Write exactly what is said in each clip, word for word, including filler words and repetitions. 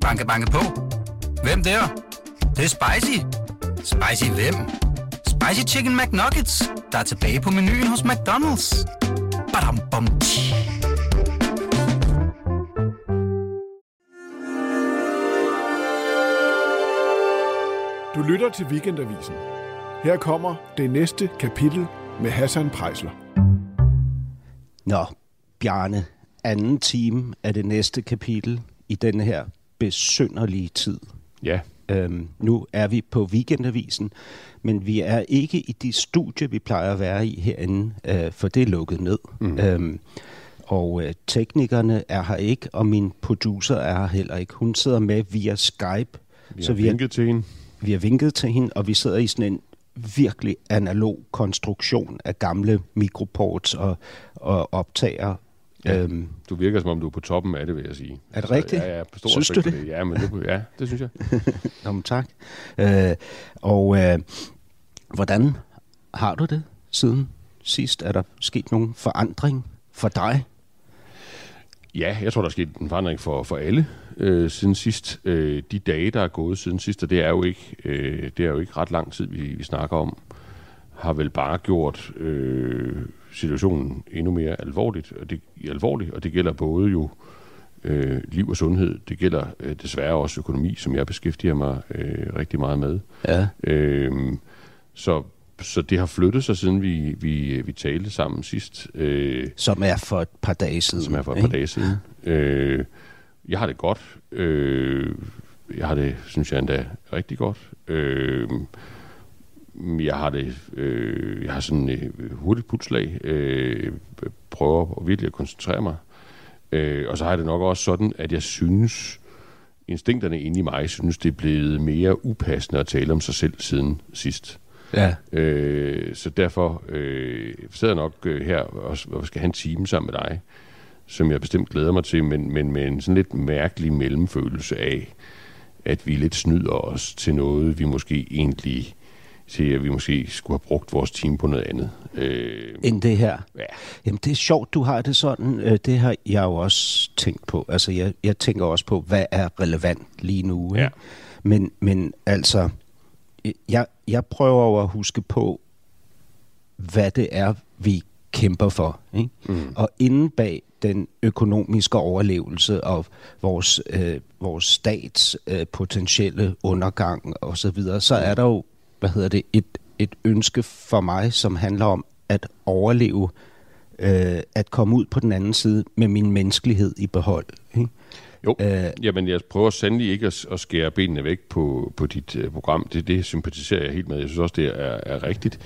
Banke, banke på. Hvem der? Det, det er spicy. Spicy hvem? Spicy Chicken McNuggets, der er tilbage på menuen hos McDonald's. Badum, bom, du lytter til Weekendavisen. Her kommer det næste kapitel med Hassan Preisler. Nå, Bjarne, anden time af det næste kapitel i denne her besynderlige tid. Ja. Øhm, nu er vi på Weekendavisen, men vi er ikke i de studier, vi plejer at være i herinde, øh, for det er lukket ned. Mm. Øhm, og øh, teknikerne er her ikke, og min producer er her heller ikke. Hun sidder med via Skype. Vi så har vi vinket har, til hende. Vi har vinket til hende, og vi sidder i sådan en virkelig analog konstruktion af gamle mikroports og, og optager. Ja, øhm, du virker, som om du er på toppen af det, vil jeg sige. Er det så, rigtigt? Ja, ja, på stor synes du det? det? Ja, men det, ja, det synes jeg. Nå, men tak. Øh, og øh, hvordan har du det siden sidst? Er der sket nogen forandring for dig? Ja, jeg tror, der er sket en forandring for, for alle øh, siden sidst. Øh, de dage, der er gået siden sidst, og det er jo ikke, øh, det er jo ikke ret lang tid, vi, vi snakker om, har vel bare gjort øh, situationen endnu mere alvorligt, og det, alvorligt, og det gælder både jo øh, liv og sundhed. Det gælder øh, desværre også økonomi, som jeg beskæftiger mig øh, rigtig meget med. Ja. Øh, så... Så det har flyttet sig, siden vi, vi, vi talte sammen sidst. Øh, som er for et par dage siden. Som er for et par dage siden. Øh, jeg har det godt. Øh, jeg har det, synes jeg endda, rigtig godt. Øh, jeg har det... Øh, jeg har sådan et hurtigt putslag. Øh, prøver virkelig at koncentrere mig. Øh, og så har jeg det nok også sådan, at jeg synes... Instinkterne inde i mig synes, det er blevet mere upassende at tale om sig selv siden sidst. Ja. Øh, så derfor øh, sidder jeg nok øh, her og, og skal have en time sammen med dig, som jeg bestemt glæder mig til, men, men med en sådan lidt mærkelig mellemfølelse af, at vi lidt snyder os til noget, vi måske egentlig siger, at vi måske skulle have brugt vores time på noget andet. Øh, End det her? Ja. Jamen det er sjovt, du har det sådan. Det har jeg jo også tænkt på. Altså jeg, jeg tænker også på, hvad er relevant lige nu? Ja. Men, men altså... Jeg, jeg prøver over at huske på, hvad det er, vi kæmper for. Ikke? Mm. Og inden bag den økonomiske overlevelse og vores, øh, vores stats øh, potentielle undergang og så videre, så er der jo, hvad hedder det, et, et ønske for mig, som handler om at overleve, øh, at komme ud på den anden side med min menneskelighed i behold. Ikke? Jo, Æh, jamen jeg prøver sandelig ikke at, at skære benene væk på, på dit uh, program. Det, det sympatiserer jeg helt med. Jeg synes også, det er, er rigtigt.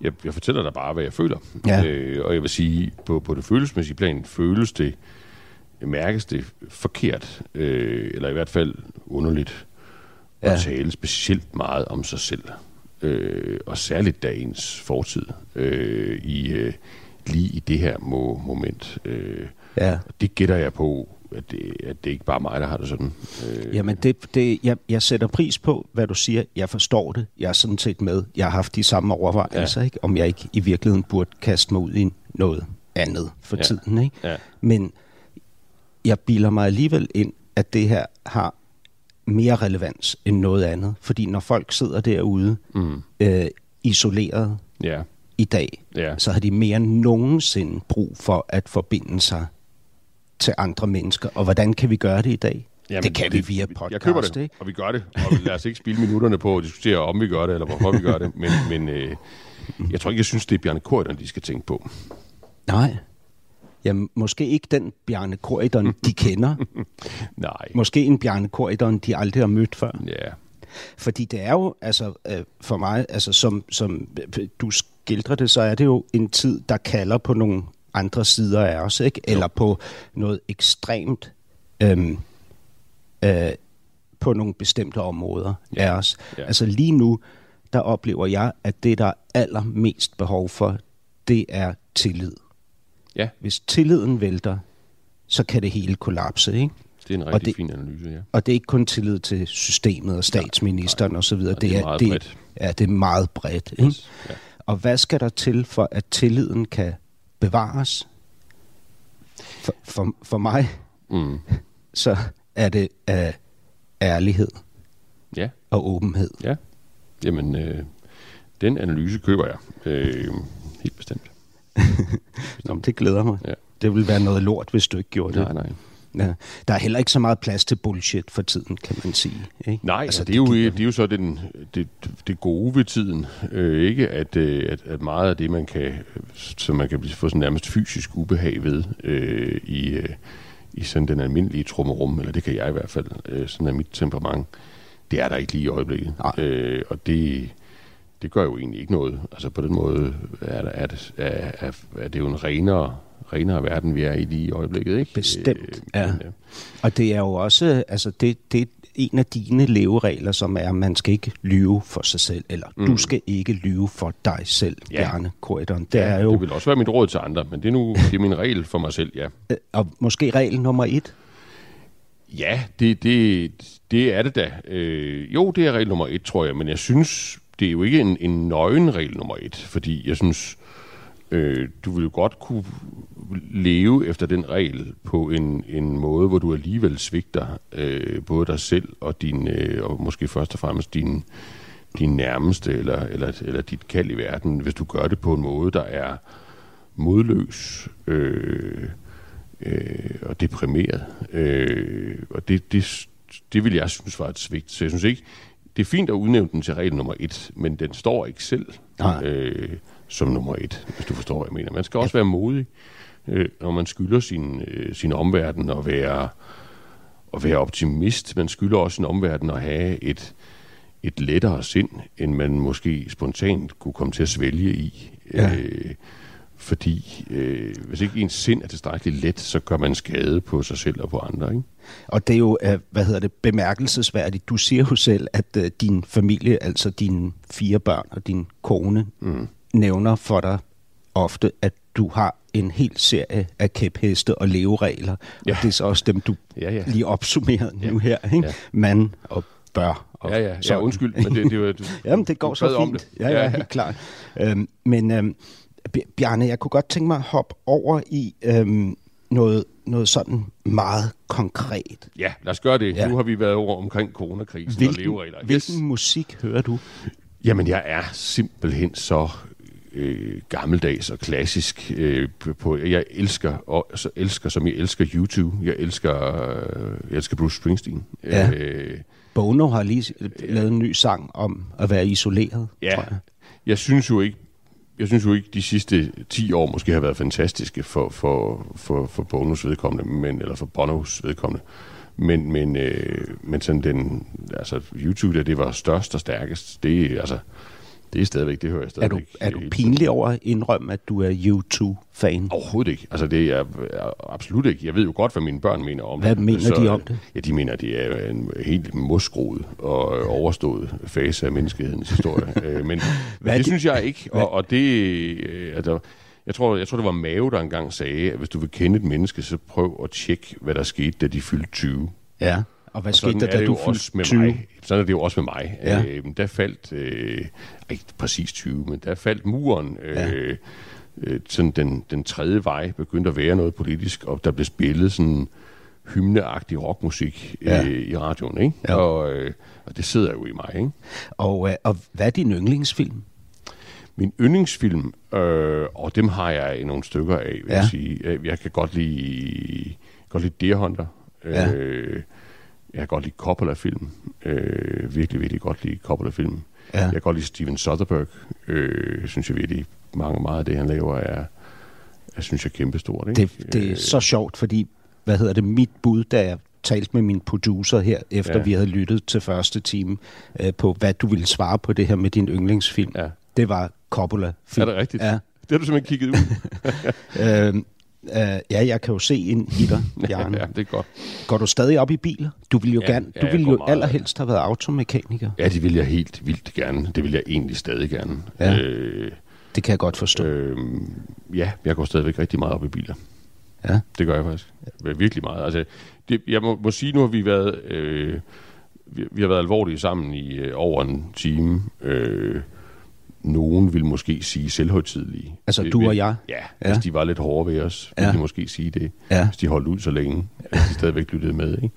Jeg, jeg fortæller dig bare, hvad jeg føler. Ja. Øh, og jeg vil sige, på, på det følelsesmæssige plan, føles det, mærkes det forkert, øh, eller i hvert fald underligt, ja. At tale specielt meget om sig selv. Øh, og særligt da ens fortid øh, i, øh, lige i det her må, moment. Øh, ja. Det gætter jeg på. At det, at det ikke bare er mig, der har det sådan. Øh. Jamen, det, det, jeg, jeg sætter pris på, hvad du siger. Jeg forstår det. Jeg er sådan set med. Jeg har haft de samme overvejelser, ja. Ikke? Om jeg ikke i virkeligheden burde kaste mig ud i noget andet for ja. Tiden. Ikke? Ja. Men jeg bilder mig alligevel ind, at det her har mere relevans end noget andet. Fordi når folk sidder derude mm. øh, isoleret ja. I dag, ja. Så har de mere end nogensinde brug for at forbinde sig til andre mennesker, og hvordan kan vi gøre det i dag? Jamen, det kan det, vi via podcast, jeg køber det, ikke? Og vi gør det, og lad os ikke spilde minutterne på at diskutere, om vi gør det, eller hvorfor vi gør det, men, men øh, jeg tror ikke, jeg synes, det er Bjarne Corydon, de skal tænke på. Nej. Jamen, måske ikke den Bjarne Corydon, de kender. Nej. Måske en Bjarne Corydon, de aldrig har mødt før. Ja. Fordi det er jo, altså øh, for mig, altså som, som du skildrer det, så er det jo en tid, der kalder på nogle andre sider af os, ikke? Eller på noget ekstremt øhm, øh, på nogle bestemte områder ja. Af os. Ja. Altså lige nu, der oplever jeg, at det, der er allermest behov for, det er tillid. Ja. Hvis tilliden vælter, så kan det hele kollapse, ikke? Det er en rigtig det, fin analyse, ja. Og det er ikke kun tillid til systemet og statsministeren osv. Det, det er meget det, bredt. Ja, det er meget bredt, ikke? Yes. Ja. Og hvad skal der til, for at tilliden kan bevares. For, for, for mig, mm. så er det af ærlighed ja. og åbenhed. Ja, jamen, øh, den analyse køber jeg. Øh, helt bestemt. Nå, det glæder mig. Ja. Det ville være noget lort, hvis du ikke gjorde det. Nej, nej. Ja. Der er heller ikke så meget plads til bullshit for tiden, kan man sige. Ikke? Nej, altså, det, det, er jo, det er jo så den, det, det gode ved tiden, øh, ikke at, at, at meget af det, man kan, så man kan få sådan nærmest fysisk ubehag ved øh, i, øh, i sådan den almindelige trummerum, eller det kan jeg i hvert fald, øh, sådan er mit temperament, det er der ikke lige i øjeblikket. Øh, og det, det gør jo egentlig ikke noget. Altså på den måde er, der, er, det, er, er, er det jo en renere... renere verden, vi er i lige i øjeblikket, ikke? Bestemt, øh, ja. ja. Og det er jo også, altså det, det er en af dine leveregler, som er, at man skal ikke lyve for sig selv, eller mm. du skal ikke lyve for dig selv, ja. Bjarne Corydon. Det, ja, det vil også være mit råd til andre, men det er nu det er min regel for mig selv, ja. Og måske regel nummer et? Ja, det, det, det er det da. Øh, jo, det er regel nummer et, tror jeg, men jeg synes, det er jo ikke en, en nøgen regel nummer et, fordi jeg synes, du vil jo godt kunne leve efter den regel på en, en måde, hvor du alligevel svigter øh, både dig selv og din øh, og måske først og fremmest din, din nærmeste eller, eller, eller dit kald i verden, hvis du gør det på en måde, der er modløs øh, øh, og deprimeret. Øh, og det, det, det vil jeg synes var et svigt. Så jeg synes ikke, det er fint at udnævne den til regel nummer et, men den står ikke selv. Nej. Øh, som nummer et, hvis du forstår, hvad jeg mener. Man skal også være modig, øh, når man skylder sin, øh, sin omverden og være, og være optimist. Man skylder også sin omverden at have et, et lettere sind, end man måske spontant kunne komme til at svælge i. Ja. Øh, fordi øh, hvis ikke ens sind er tilstrækkeligt let, så gør man skade på sig selv og på andre, ikke? Og det er jo, hvad hedder det, bemærkelsesværdigt. Du siger jo selv, at øh, din familie, altså dine fire børn og din kone, mm. nævner for dig ofte, at du har en hel serie af kæpheste og leveregler, ja. Og det er så også dem, du ja, ja. lige opsummerer ja. nu her, ikke? Ja. Man og bør. Og ja, ja, ja, undskyld, men det, det var... Du, jamen, det går så fint. Ja, ja, ja, helt klart. Øhm, men øhm, Bjarne, jeg kunne godt tænke mig at hoppe over i øhm, noget, noget sådan meget konkret. Ja, lad os gøre det. Ja. Nu har vi været over omkring coronakrisen hvilken, og leveregler. Hvilken yes. musik hører du? Jamen, jeg er simpelthen så øh, gammeldags og klassisk øh, på. Jeg elsker og så elsker som jeg elsker YouTube. Jeg elsker øh, jeg elsker Bruce Springsteen. Ja. Øh, Bono har lige lavet en ny sang om at være isoleret. Ja. Tror jeg. Jeg synes jo ikke. Jeg synes jo ikke de sidste ti år måske har været fantastiske for for for for Bonos vedkommende, men eller for Bonos vedkommende. Men, men, øh, men sådan den, altså YouTube, der det var størst og stærkest, det, altså, det er stadigvæk, det hører jeg stadigvæk. Er du, er du pinlig over at indrømme, at du er YouTube-fan? Overhovedet ikke. Altså det er absolut ikke. Jeg ved jo godt, hvad mine børn mener om det. Hvad mener så, de om det? Ja, de mener, det er en helt mosgroet og overstået fase af menneskehedens historie. men, men det, det synes jeg ikke, og, og det... Altså, Jeg tror, jeg tror, det var Mao, der engang sagde, at hvis du vil kende et menneske, så prøv at tjekke, hvad der skete, da de fyldte tyve. Ja, og hvad og skete der, da du fyldte tyve? Mig. Sådan er det jo også med mig. Ja. Øh, der faldt, øh, ikke præcis tyve, men der faldt muren. Øh, ja. øh, sådan den, den tredje vej begyndte at være noget politisk, og der blev spillet sådan hymneagtig rockmusik ja. øh, i radioen, ikke? Ja. Og, øh, og det sidder jo i mig, ikke? Og, øh, og hvad er din yndlingsfilm? Min yndlingsfilm, øh, og dem har jeg nogle stykker af, vil ja. jeg sige. Jeg kan godt lide, godt lide Deer Hunter. Ja. Øh, jeg kan godt lide Coppola-film. Øh, virkelig, virkelig godt lide Coppola-film. Ja. Jeg kan godt lide Steven Soderberg. Øh, synes jeg virkelig, mange meget af det, han laver, er, jeg synes jeg er kæmpestort. Ikke? Det, det er øh, så sjovt, fordi, hvad hedder det, mit bud, da jeg talte med min producer her, efter ja. vi havde lyttet til første time, øh, på hvad du ville svare på det her med din yndlingsfilm. Ja. Det var Coppola. Er det rigtigt? Ja. Det har du simpelthen kigget ud. øhm, øh, ja, jeg kan jo se ind i dig, Bjarne. Ja, det er godt. Går du stadig op i biler? Du ville jo, ja, gerne, ja, du ville jo allerhelst have været automekaniker. Ja, det ville jeg helt vildt gerne. Det ville jeg egentlig stadig gerne. Ja. Øh, det kan jeg godt forstå. Øh, ja, jeg går stadigvæk rigtig meget op i biler. Ja. Det gør jeg faktisk. Ja. Virkelig meget. Altså, det, jeg må, må sige, nu har vi været, øh, vi, vi har været alvorlige sammen i øh, over en time. Øh, Nogen vil måske sige selvhøjtidelige. Altså du og jeg? Ja, ja. Hvis de var lidt hårde ved os, ville ja. de måske sige det. Ja. Hvis de holdt ud så længe, at de stadigvæk lyttede med. Ikke?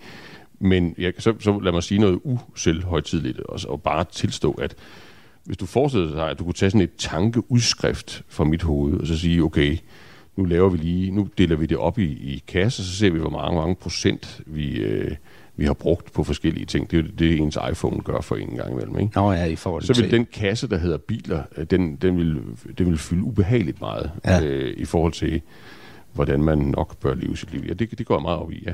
Men jeg, så, så lad mig sige noget uselvhøjtidligt, og, og bare tilstå, at hvis du forestiller dig, at du kunne tage sådan et tankeudskrift fra mit hoved, og så sige, okay, nu laver vi lige, nu deler vi det op i, i kasser, så ser vi, hvor mange, mange procent vi, øh, vi har brugt på forskellige ting. Det er jo det, ens iPhone gør for en gang imellem, ikke? Nå ja, i forhold til. Så vil den kasse, der hedder biler, den, den, vil, den vil fylde ubehageligt meget, ja. øh, i forhold til, hvordan man nok bør leve sit liv. Ja, det, det går meget op i, ja.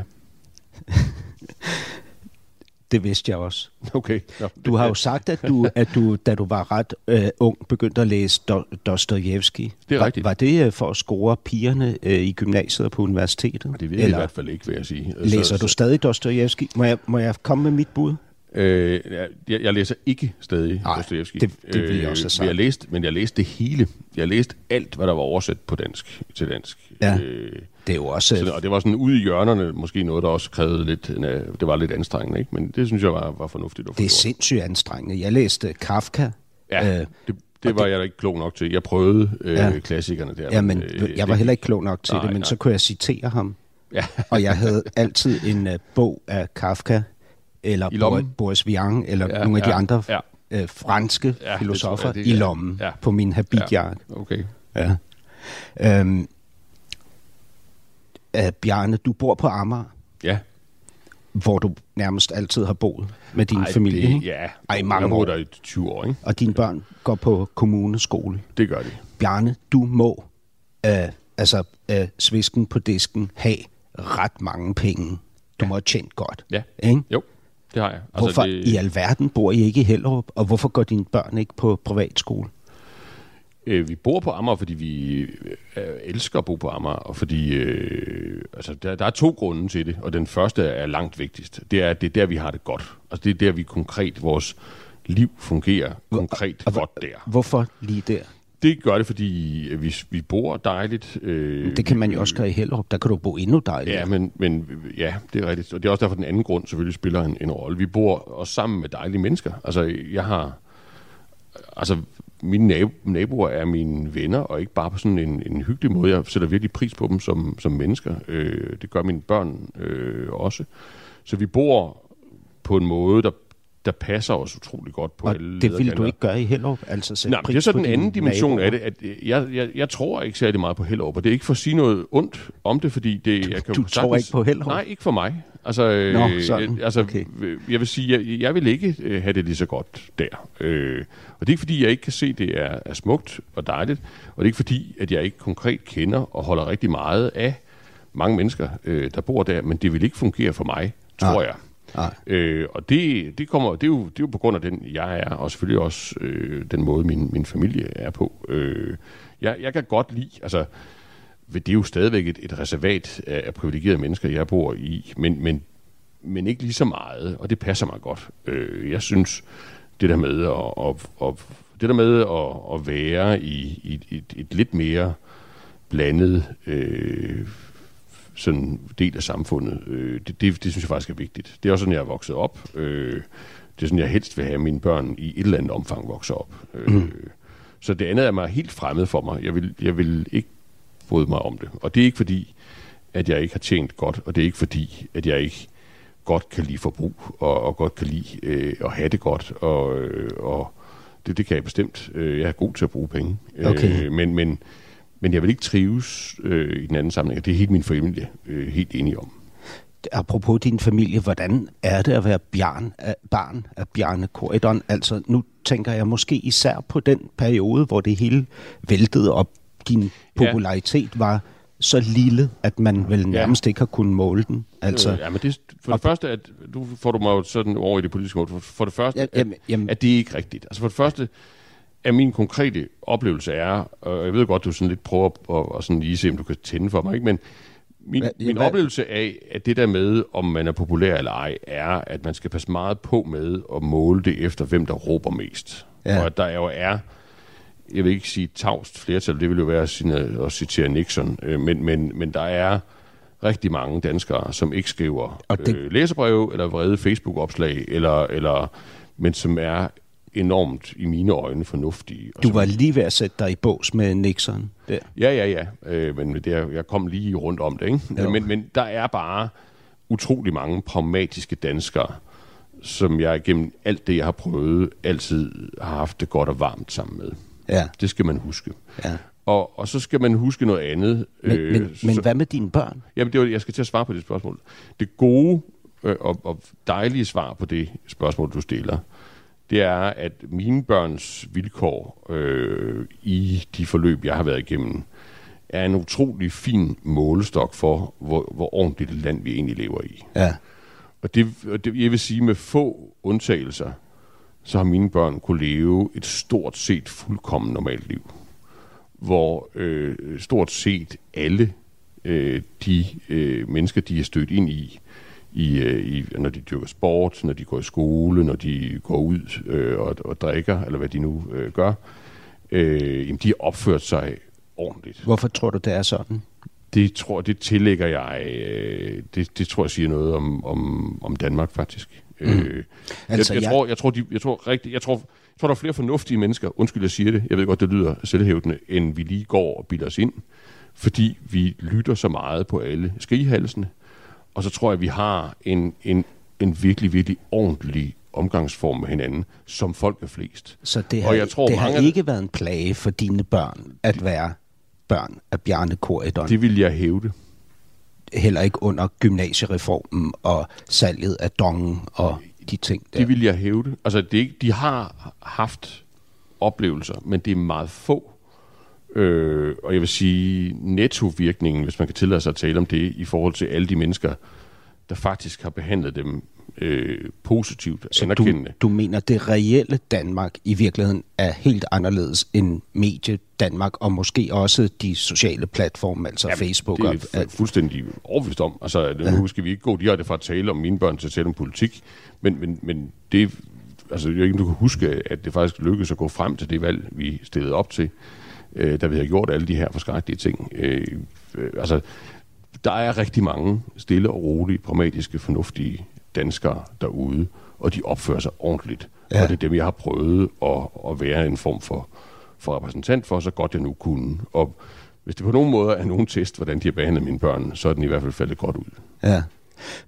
Det vidste jeg også. Okay. No. Du har jo sagt, at du, at du, da du var ret øh, ung, begyndte at læse Do- Dostojevskij. Det er var, rigtigt. Var det for at score pigerne øh, i gymnasiet og på universitetet? Det ved jeg i hvert fald ikke, vil jeg sige. Læser så, du stadig Dostojevskij? Må jeg, må jeg komme med mit bud? Øh, jeg, jeg læser ikke stadig Dostojevskij. Det, det vil jeg også have sagt. Øh, jeg læste, men jeg læste det hele. Jeg læste alt, hvad der var oversat på dansk til dansk. Ja. Øh, Det er jo også... Så, og det var sådan ude i hjørnerne, måske noget, der også krævede lidt... Det var lidt anstrengende, ikke? Men det synes jeg var, var fornuftigt. Det er sindssygt anstrengende. Jeg læste Kafka. Ja, øh, det, det var det... jeg da ikke klog nok til. Jeg prøvede øh, ja. klassikerne der. Ja, men øh, jeg var det... heller ikke klog nok til nej, det, men nej. Så kunne jeg citere ham. Ja. Og jeg havde altid en uh, bog af Kafka, eller Boris Vian, eller ja, nogle af de ja, andre ja. Øh, franske ja, filosofer jeg, det, i lommen ja. på min habitjakke. Ja. Okay. Ja. Øhm, Uh, Bjarne, du bor på Amager, ja. hvor du nærmest altid har boet med din Ej, familie. Det, ja, Ej, mange jeg bor der i tyve år. Ikke? Og dine børn går på kommuneskole. Det gør de. Bjarne, du må uh, altså uh, svisken på disken have ret mange penge. Du ja. må have tjent godt. Ja, ikke? Jo, det har jeg. Altså, hvorfor det... i alverden bor I ikke i Hellerup, og hvorfor går dine børn ikke på privatskole? Vi bor på Amager, fordi vi elsker at bo på Amager, og fordi øh, altså, der, der er to grunde til det, og den første er langt vigtigst. Det er, at det er der, vi har det godt. Altså, det er der, vi konkret, vores liv fungerer konkret Hvor, godt der. Hvorfor lige der? Det gør det, fordi vi, vi bor dejligt. Øh, det kan man jo også gøre i Hellerup. Der kan du bo endnu dejligt. Ja, men, men ja, det er rigtigt. Og det er også derfor, den anden grund selvfølgelig spiller en, en rolle. Vi bor også sammen med dejlige mennesker. Altså, jeg har... Altså... Mine naboer er mine venner, og ikke bare på sådan en, en hyggelig måde. Jeg sætter virkelig pris på dem som, som mennesker. Øh, det gør mine børn øh, også. Så vi bor på en måde, der, der passer os utrolig godt på og alle. Det ville du ikke gøre i Hellerup? Altså nej, det er så den anden dimension naboer. Af det. At jeg, jeg, jeg tror ikke særlig meget på Hellerup, og det er ikke for at sige noget ondt om det, fordi det... Du, jeg kan du sagtens, tror ikke på Hellerup? Nej, ikke for mig. Altså, Nå, sådan. altså okay. jeg vil sige, jeg, jeg vil ikke øh, have det lige så godt der. Øh, og det er ikke fordi, jeg ikke kan se, det er, er smukt og dejligt, og det er ikke fordi, at jeg ikke konkret kender og holder rigtig meget af mange mennesker, øh, der bor der, men det vil ikke fungere for mig, tror ah. jeg. Ah. Øh, og det, det, kommer, det, er jo, det er jo på grund af den, jeg er, og selvfølgelig også øh, den måde, min, min familie er på. Øh, jeg, jeg kan godt lide... altså. Det er jo stadigvæk et, et reservat af privilegerede mennesker, jeg bor i, men, men, men ikke lige så meget, og det passer mig godt. Øh, jeg synes, det der med at, at, at, det der med at, at være i, i et, et lidt mere blandet øh, sådan del af samfundet, øh, det, det, det synes jeg faktisk er vigtigt. Det er også sådan, jeg er vokset op. Øh, det er sådan, jeg helst vil have, mine børn i et eller andet omfang vokser op. Øh, mm. Så det andet er mig helt fremmed for mig. Jeg vil, jeg vil ikke brød mig om det. Og det er ikke fordi, at jeg ikke har tjent godt, og det er ikke fordi, at jeg ikke godt kan lide forbrug, og, og godt kan lide øh, at have det godt, og, øh, og det, det kan jeg bestemt. Jeg er god til at bruge penge. Okay. Øh, men, men, men jeg vil ikke trives øh, i den anden sammenhæng, og det er helt min familie øh, helt enige om. Apropos din familie, hvordan er det at være Bjarne, barn af Bjarne Corydon? Altså, nu tænker jeg måske især på den periode, hvor det hele væltede op. Din popularitet ja. var så lille, at man vel nærmest ja. ikke har kunnet måle den. Altså, ja, men det, for det og, første, at du får du mig sådan over i det politiske mål. For, for det første, ja, jamen, jamen. At, at det er ikke rigtigt. Altså for det første, at min konkrete oplevelse er, og jeg ved godt, du sådan lidt prøver at, at sådan lige se, om du kan tænde for mig, ikke? Men min, hvad, min hvad? oplevelse af, at det der med, om man er populær eller ej, er, at man skal passe meget på med at måle det efter, hvem der råber mest. Ja. Og at der jo er... Jeg vil ikke sige tavst flertal, det vil jo være at, sine, at citere Nixon, men, men, men der er rigtig mange danskere, som ikke skriver det... øh, læserbreve, eller vrede Facebook-opslag, eller, eller, men som er enormt, i mine øjne, fornuftige. Du var som... lige ved at sætte dig i bås med Nixon der. Ja, ja, ja, øh, men det er, jeg kom lige rundt om det, ikke? Men, men der er bare utrolig mange pragmatiske danskere, som jeg gennem alt det, jeg har prøvet, altid har haft det godt og varmt sammen med. Ja. Det skal man huske. Ja. Og, og så skal man huske noget andet. Men, øh, men, så, men hvad med dine børn? Jamen, det var, jeg skal til at svare på det spørgsmål. Det gode øh, og, og dejlige svar på det spørgsmål, du stiller, det er, at mine børns vilkår øh, i de forløb, jeg har været igennem, er en utrolig fin målestok for, hvor, hvor ordentligt et land vi egentlig lever i. Ja. Og det, og det, jeg vil sige, med få undtagelser, så har mine børn kunne leve et stort set fuldkommen normalt liv, hvor øh, stort set alle øh, de øh, mennesker, de er stødt ind i, i, øh, i, når de dyrker sport, når de går i skole, når de går ud øh, og, og drikker, eller hvad de nu øh, gør, øh, jamen, de har opført sig ordentligt. Hvorfor tror du, det er sådan? Det tror det tillægger jeg, øh, det, det tror jeg siger noget om, om, om Danmark faktisk. Mm. Øh, altså, jeg, jeg, jeg tror, jeg tror, de, jeg tror rigtig, jeg tror... Jeg tror, der er flere fornuftige mennesker, undskyld, jeg siger det, jeg ved godt, det lyder selvhævdende, end vi lige går og bilder os ind, fordi vi lytter så meget på alle skrigehalsene, og så tror jeg, vi har en, en, en virkelig, virkelig ordentlig omgangsform med hinanden, som folk er flest. Så det har, og jeg tror, det mange, har ikke været en plage for dine børn at det, være børn af Bjarne Corydon? Det vil jeg hævde. Heller ikke under gymnasiereformen og salget af dongen og... De ting der. Det vil jeg hævde. Altså, det er ikke, de har haft oplevelser, men det er meget få. Øh, og jeg vil sige, nettovirkningen, hvis man kan tillade sig at tale om det, i forhold til alle de mennesker, der faktisk har behandlet dem øh, positivt, så anerkendende. Du, du mener, det reelle Danmark i virkeligheden er helt anderledes end medie Danmark, og måske også de sociale platforme, altså jamen, Facebook. Det er fu- at... fuldstændig overbevist om. Altså, nu ja. Skal vi ikke gå direkte fra at tale om mine børn til at tale om politik, men, men, men det, altså, jeg ikke, du kan huske, at det faktisk lykkedes at gå frem til det valg, vi stillede op til, øh, da vi havde gjort alle de her forskrækkelige ting. Øh, øh, altså, der er rigtig mange stille og rolige, pragmatiske, fornuftige danskere derude, og de opfører sig ordentligt. Ja. Og det er dem, jeg har prøvet at, at være en form for for repræsentant for, så godt jeg nu kunne. Og hvis det på nogen måde er nogen test, hvordan de har behandlet mine børn, så er den i hvert fald faldet godt ud. Ja.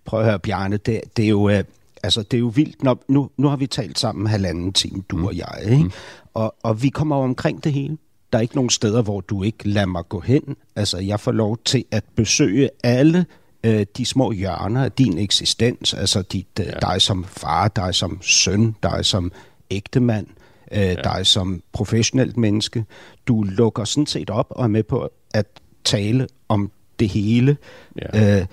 Prøv at høre, Bjarne, det, det, er, jo, øh, altså, det er jo vildt. Når, nu, nu har vi talt sammen halvanden time, du mm. og jeg, ikke? Mm. Og, og vi kommer omkring det hele. Der er ikke nogen steder, hvor du ikke lader mig gå hen. Altså, jeg får lov til at besøge alle øh, de små hjørner af din eksistens. Altså, dit, øh, ja. dig som far, dig som søn, dig som ægtemand. Ja. Dig som professionelt menneske. Du lukker sådan set op og er med på at tale om det hele. Ja. Øh,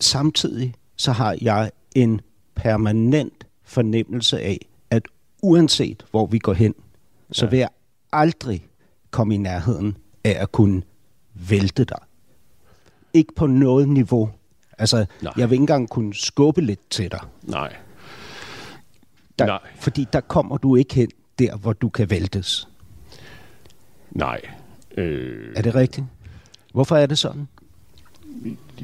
samtidig så har jeg en permanent fornemmelse af, at uanset hvor vi går hen, så ja. vil jeg aldrig komme i nærheden af at kunne vælte dig. Ikke på noget niveau. Altså, nej. Jeg vil ikke engang kunne skubbe lidt til dig. Nej. Der, Nej. Fordi der kommer du ikke hen der, hvor du kan væltes. Nej. Øh... Er det rigtigt? Hvorfor er det sådan?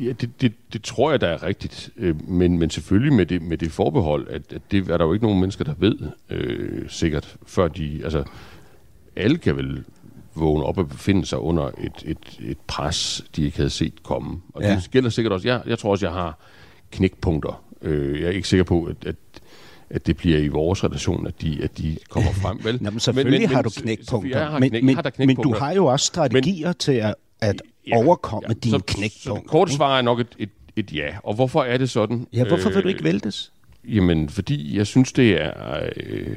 Ja, det, det, det tror jeg, der er rigtigt. Men, men selvfølgelig med det, med det forbehold, at, at det er der jo ikke nogen mennesker, der ved øh, sikkert, før de... Altså, alle kan vel vågne op og befinde sig under et, et, et pres, de ikke havde set komme. Og ja. Det gælder sikkert også... Jeg, jeg tror også, jeg har knækpunkter. Jeg er ikke sikker på, at... at at det bliver i vores relation, at de, at de kommer frem, vel? Nå, men selvfølgelig men, men, har du knækpunkter, har knæk, men, men, har knækpunkter. Men du har jo også strategier men, til at, at ja, overkomme ja, dine så, knækpunkter. Så kort svar er nok et, et, et ja, og hvorfor er det sådan? Ja, hvorfor øh, vil du ikke væltes? Jamen, fordi jeg synes, det er... Øh,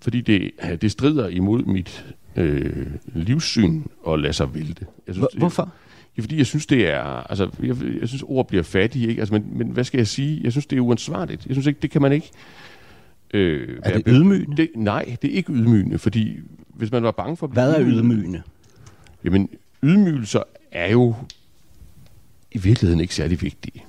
fordi det, det strider imod mit øh, livssyn at lade sig vælte. Jeg synes, Hvor, hvorfor? Ja, fordi jeg synes, det er... Altså, jeg, jeg synes, ord bliver fattige, ikke? Altså, men, men hvad skal jeg sige? Jeg synes, det er uansvarligt. Jeg synes ikke, det kan man ikke... Øh, er det ydmygende? Det, nej, det er ikke ydmygende, fordi hvis man var bange for... Hvad er ydmygende? Jamen, ydmygelser er jo i virkeligheden ikke særlig vigtige.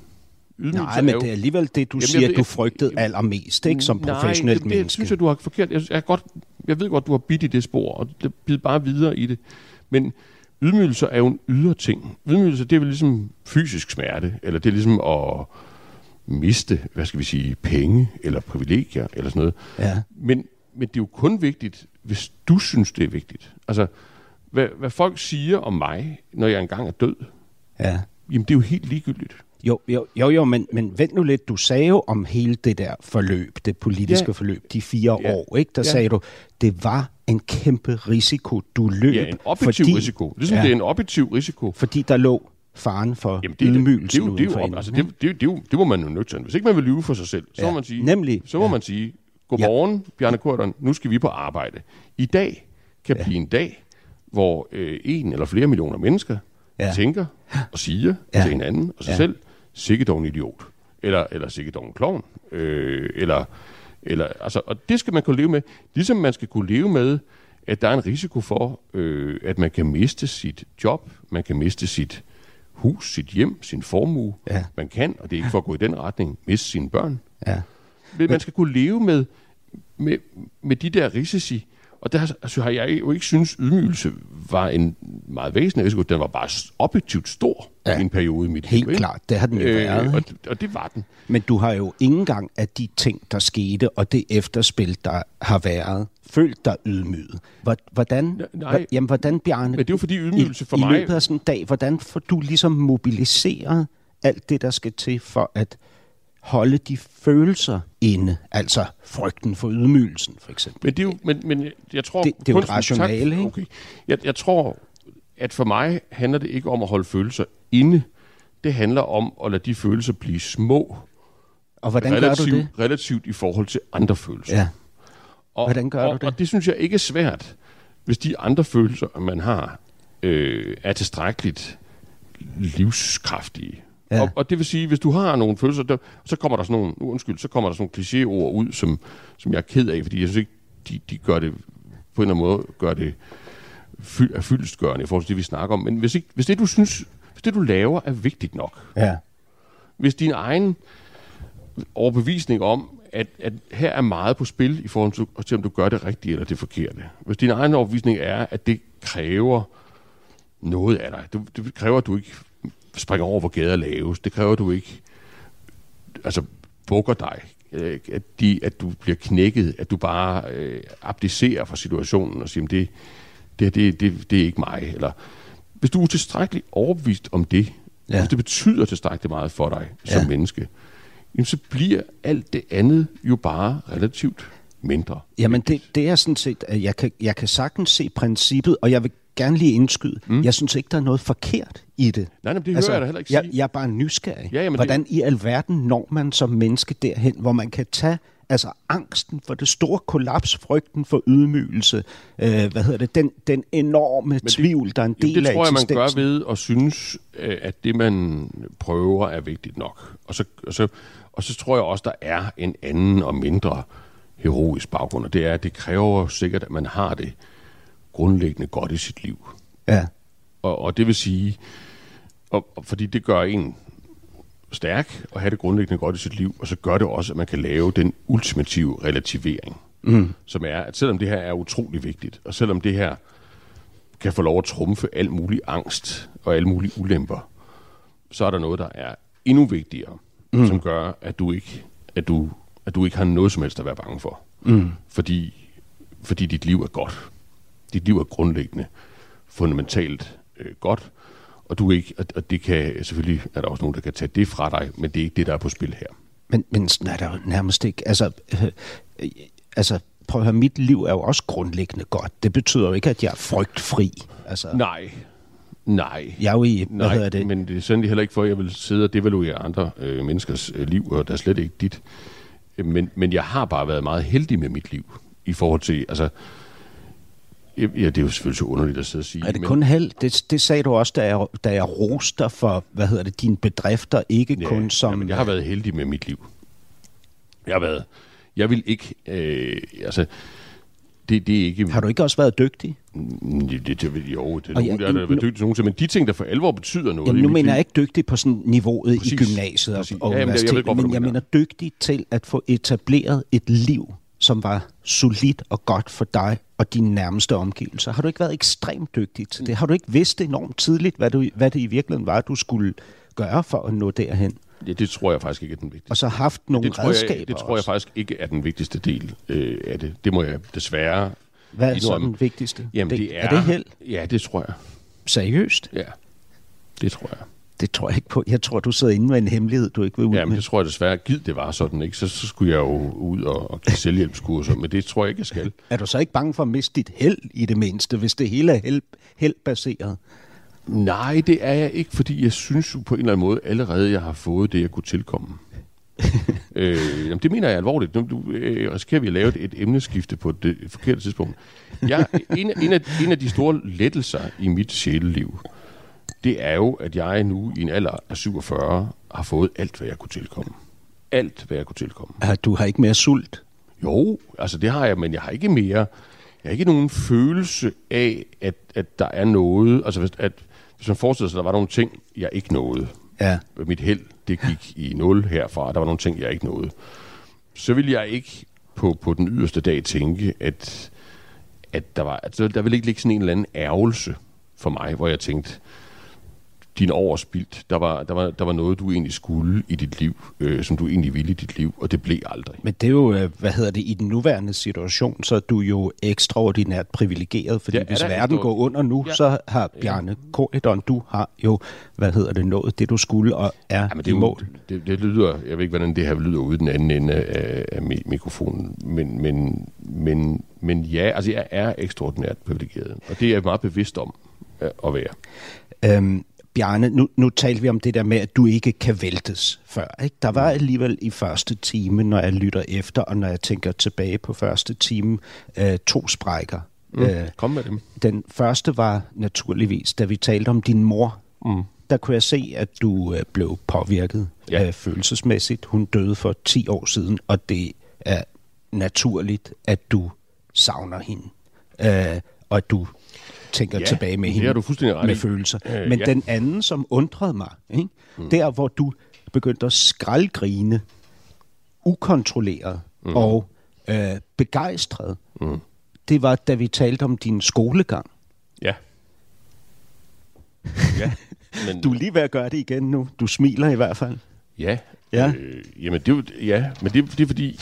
Ydmygelser nej, men er jo, det er alligevel det, du jamen, siger, jeg, du frygtede jeg, allermest, ikke? Som professionelt menneske. Nej, det, det synes jeg, du har forkert. Jeg, jeg, godt, jeg ved godt, du har bidt i det spor, og det bidt bare videre i det. Men... Ydmygelser er jo en ydre ting. Ydmygelser, det er vel ligesom fysisk smerte, eller det er ligesom at miste, hvad skal vi sige, penge, eller privilegier, eller sådan noget. Ja. Men, men det er jo kun vigtigt, hvis du synes, det er vigtigt. Altså, hvad, hvad folk siger om mig, når jeg engang er død, ja. Jamen, det er jo helt ligegyldigt. Jo, jo, jo, jo men, men vent nu lidt. Du sagde jo om hele det der forløb, det politiske ja. forløb, de fire ja. år, ikke? Der ja. sagde du, det var en kæmpe risiko, du løb. Ja, en objektiv fordi, risiko. Ligesom ja. det er en objektiv risiko. Fordi der lå faren for ydmygelsen uden for inden. Altså, det, det, det, det, det må man jo nødt til. Hvis ikke man vil lyve for sig selv, så ja. må man sige, Nemlig, så må ja. man sige godmorgen, Bjarne Corydon, nu skal vi på arbejde. I dag kan ja. blive en dag, hvor øh, en eller flere millioner mennesker ja. tænker og siger ja. til hinanden og sig ja. selv, sikke dog en idiot, eller, eller sikke dog en klovn, øh, eller, eller, altså, og det skal man kunne leve med, ligesom man skal kunne leve med, at der er en risiko for, øh, at man kan miste sit job, man kan miste sit hus, sit hjem, sin formue, ja. man kan, og det er ikke for at gå i den retning, miste sine børn. Ja. Men man skal kunne leve med, med, med de der risici, og der altså, har jeg jo ikke synes ydmygelse var en meget væsentlig risiko. Den var bare objektivt stor ja. i en periode i mit liv. Helt ikke? Klart, det har den jo været. Øh, og, og det var den. Men du har jo ikke engang af de ting, der skete, og det efterspil, der har været, følt dig ydmyget. Hvordan, Nej, jamen, hvordan Bjarne, men det er jo fordi ydmygelse for i, mig... I løbet af sådan en dag, hvordan får du ligesom mobiliseret alt det, der skal til for at holde de følelser inde, altså frygten for ydmygelsen, for eksempel. Men, det er jo, men, men jeg tror... Det, det er jo et rationale, ikke? Okay. Jeg, jeg tror, at for mig handler det ikke om at holde følelser inde. Det handler om at lade de følelser blive små. Og hvordan relativ, gør du det? Relativt i forhold til andre følelser. Ja. Og, hvordan gør og, du det? Og det synes jeg ikke er svært, hvis de andre følelser, man har, øh, er tilstrækkeligt livskraftige. Ja. Og, og det vil sige, hvis du har nogle følelser, der, så kommer der sådan nogle, undskyld, så kommer der sådan nogle klichéord ud, som, som jeg er ked af, fordi jeg synes ikke, de, de gør det, på en eller anden måde, gør det fyld, er fyldestgørende i forhold til det, vi snakker om. Men hvis, ikke, hvis det, du synes, hvis det, du laver, er vigtigt nok, ja. hvis din egen overbevisning om, at, at her er meget på spil, i forhold til, om du gør det rigtigt eller det forkerte, hvis din egen overbevisning er, at det kræver noget af dig, det, det kræver, at du ikke... springer over, hvor gader laves. Det kræver, du ikke altså bukker dig. At, de, at du bliver knækket, at du bare øh, abdicerer fra situationen og siger, det, det, det, det, det er ikke mig. Eller, hvis du er tilstrækkeligt overbevist om det, ja. hvis det betyder tilstrækkeligt meget for dig som ja. menneske, jamen, så bliver alt det andet jo bare relativt mindre. Jamen det, det er sådan set, at jeg kan, jeg kan sagtens se princippet, og jeg vil gerne lige indskyde. Mm. Jeg synes ikke, der er noget forkert i det. Nej, men det altså, hører jeg da heller ikke sige. Jeg, jeg er bare nysgerrig. Ja, Hvordan det... i alverden når man som menneske derhen, hvor man kan tage altså angsten for det store kollaps, frygten for ydmygelse, øh, hvad hedder det, den, den enorme det, tvivl, der er en del af eksistensen. Det tror jeg, man gør ved at synes, at det, man prøver, er vigtigt nok. Og så, og så, og så tror jeg også, der er en anden og mindre heroisk baggrund, og det er, at det kræver sikkert, at man har det grundlæggende godt i sit liv. Ja. Og, og det vil sige, og, og fordi det gør en stærk at have det grundlæggende godt i sit liv, og så gør det også, at man kan lave den ultimative relativering, mm. som er, at selvom det her er utrolig vigtigt, og selvom det her kan få lov at trumfe al mulig angst og alle mulige ulemper, så er der noget, der er endnu vigtigere, mm. som gør, at du ikke, at du, at du ikke har noget som helst at være bange for. Mm. Fordi, fordi dit liv er godt. Dit liv er grundlæggende, fundamentalt øh, godt, og du ikke, og, og det kan selvfølgelig er der også nogen, der kan tage det fra dig, men det er ikke det, der er på spil her. Men, men nej, der er nærmest ikke. Altså, øh, øh, altså prøv at høre, mit liv er jo også grundlæggende godt. Det betyder jo ikke, at jeg er frygtfri. Altså, nej, nej. Jeg er jo i, hvad nej, hedder det? Men det er sådan heller ikke for, at jeg vil sidde og devaluere andre øh, menneskers øh, liv, og der er slet ikke dit. Men, men jeg har bare været meget heldig med mit liv, i forhold til, altså, ja, det er jo selvfølgelig så underligt at sidde og sige. Er det men... kun held? Det, det sagde du også, da jeg, da jeg roste dig for, hvad hedder det, dine bedrifter, ikke ja, kun som... Ja, men jeg har været heldig med mit liv. Jeg har været... Jeg vil ikke... Øh, altså, det, det er ikke... Har du ikke også været dygtig? Det, det, det, jo, det er nogen, jeg, der har været dygtig til nogen ting, men de ting, der for alvor betyder noget... Jamen, nu mener jeg ikke dygtig på sådan niveauet præcis, i gymnasiet præcis. og, og ja, universitetet, jeg godt, men jeg mener dygtig til at få etableret et liv, som var solidt og godt for dig og dine nærmeste omgivelser. Har du ikke været ekstremt dygtig til det? Har du ikke vidst enormt tidligt, hvad, du, hvad det i virkeligheden var, du skulle gøre for at nå derhen? Ja, det tror jeg faktisk ikke er den vigtigste. Og så haft nogle det redskaber jeg, Det tror jeg også. Faktisk ikke er den vigtigste del øh, af det. Det må jeg desværre... Hvad er så den vigtigste? Jamen, det, det er, er det held? Ja, det tror jeg. Seriøst? Ja, det tror jeg. det tror jeg ikke på. Jeg tror, du sidder inde med en hemmelighed, du ikke vil ud med. Ja, men det tror jeg desværre. Gid det var sådan, ikke? Så, så skulle jeg jo ud og, og give selvhjælpskurser, men det tror jeg ikke, jeg skal. Er du så ikke bange for at miste dit held i det mindste, hvis det hele er held, heldbaseret? Nej, det er jeg ikke, fordi jeg synes jo på en eller anden måde allerede, jeg har fået det, jeg kunne tilkomme. øh, jamen, det mener jeg alvorligt. Nu du, øh, risikerer vi at lave et, et emneskifte på det forkerte tidspunkt. Jeg, en, en, af, en af de store lettelser i mit sjæleliv, det er jo, at jeg nu i en alder af syvogfyrre har fået alt, hvad jeg kunne tilkomme. Alt, hvad jeg kunne tilkomme. Ah, du har ikke mere sult? Jo, altså det har jeg, men jeg har ikke mere... Jeg har ikke nogen følelse af, at, at der er noget... Altså hvis, at, hvis man forestiller sig, at der var nogle ting, jeg ikke nåede. Ja. Mit held, det gik i nul herfra. Der var nogle ting, jeg ikke nåede. Så ville jeg ikke på, på den yderste dag tænke, at, at der var... Altså der ville ikke ligge sådan en eller anden ærgelse for mig, hvor jeg tænkte... Din overspildt. Der var, der, var, der var noget, du egentlig skulle i dit liv, øh, som du egentlig ville i dit liv, og det blev aldrig. Men det er jo, hvad hedder det, i den nuværende situation, så er du jo ekstraordinært privilegeret, fordi ja, hvis verden går under nu, ja. Så har Bjarne Corydon, du har jo, hvad hedder det, nået det, du skulle, og er ja, det i mål. Det, det lyder, jeg ved ikke, hvordan det her lyder ude den anden ende af, af mikrofonen, men, men, men, men ja, altså jeg er ekstraordinært privilegeret, og det er jeg meget bevidst om at være. Øhm, Bjarne, nu, nu talte vi om det der med, at du ikke kan væltes før. Ikke? Der var alligevel i første time, når jeg lytter efter, og når jeg tænker tilbage på første time, øh, to sprækker. Mm, øh, kom med dem. Den første var naturligvis, da vi talte om din mor. Mm. Der kunne jeg se, at du øh, blev påvirket ja. øh, følelsesmæssigt. Hun døde for ti år siden, og det er naturligt, at du savner hende. Øh, og at du... tænker ja, tilbage med hende, med følelser. Øh, Men ja. Den anden, som undrede mig, ikke? Mm. Der hvor du begyndte at skraldgrine, ukontrolleret mm. og øh, begejstret, mm. det var, da vi talte om din skolegang. Ja. ja. Men... Du er lige ved at gøre det igen nu. Du smiler i hvert fald. Ja. Ja. Øh, jamen, det er, ja. Men det, det er fordi,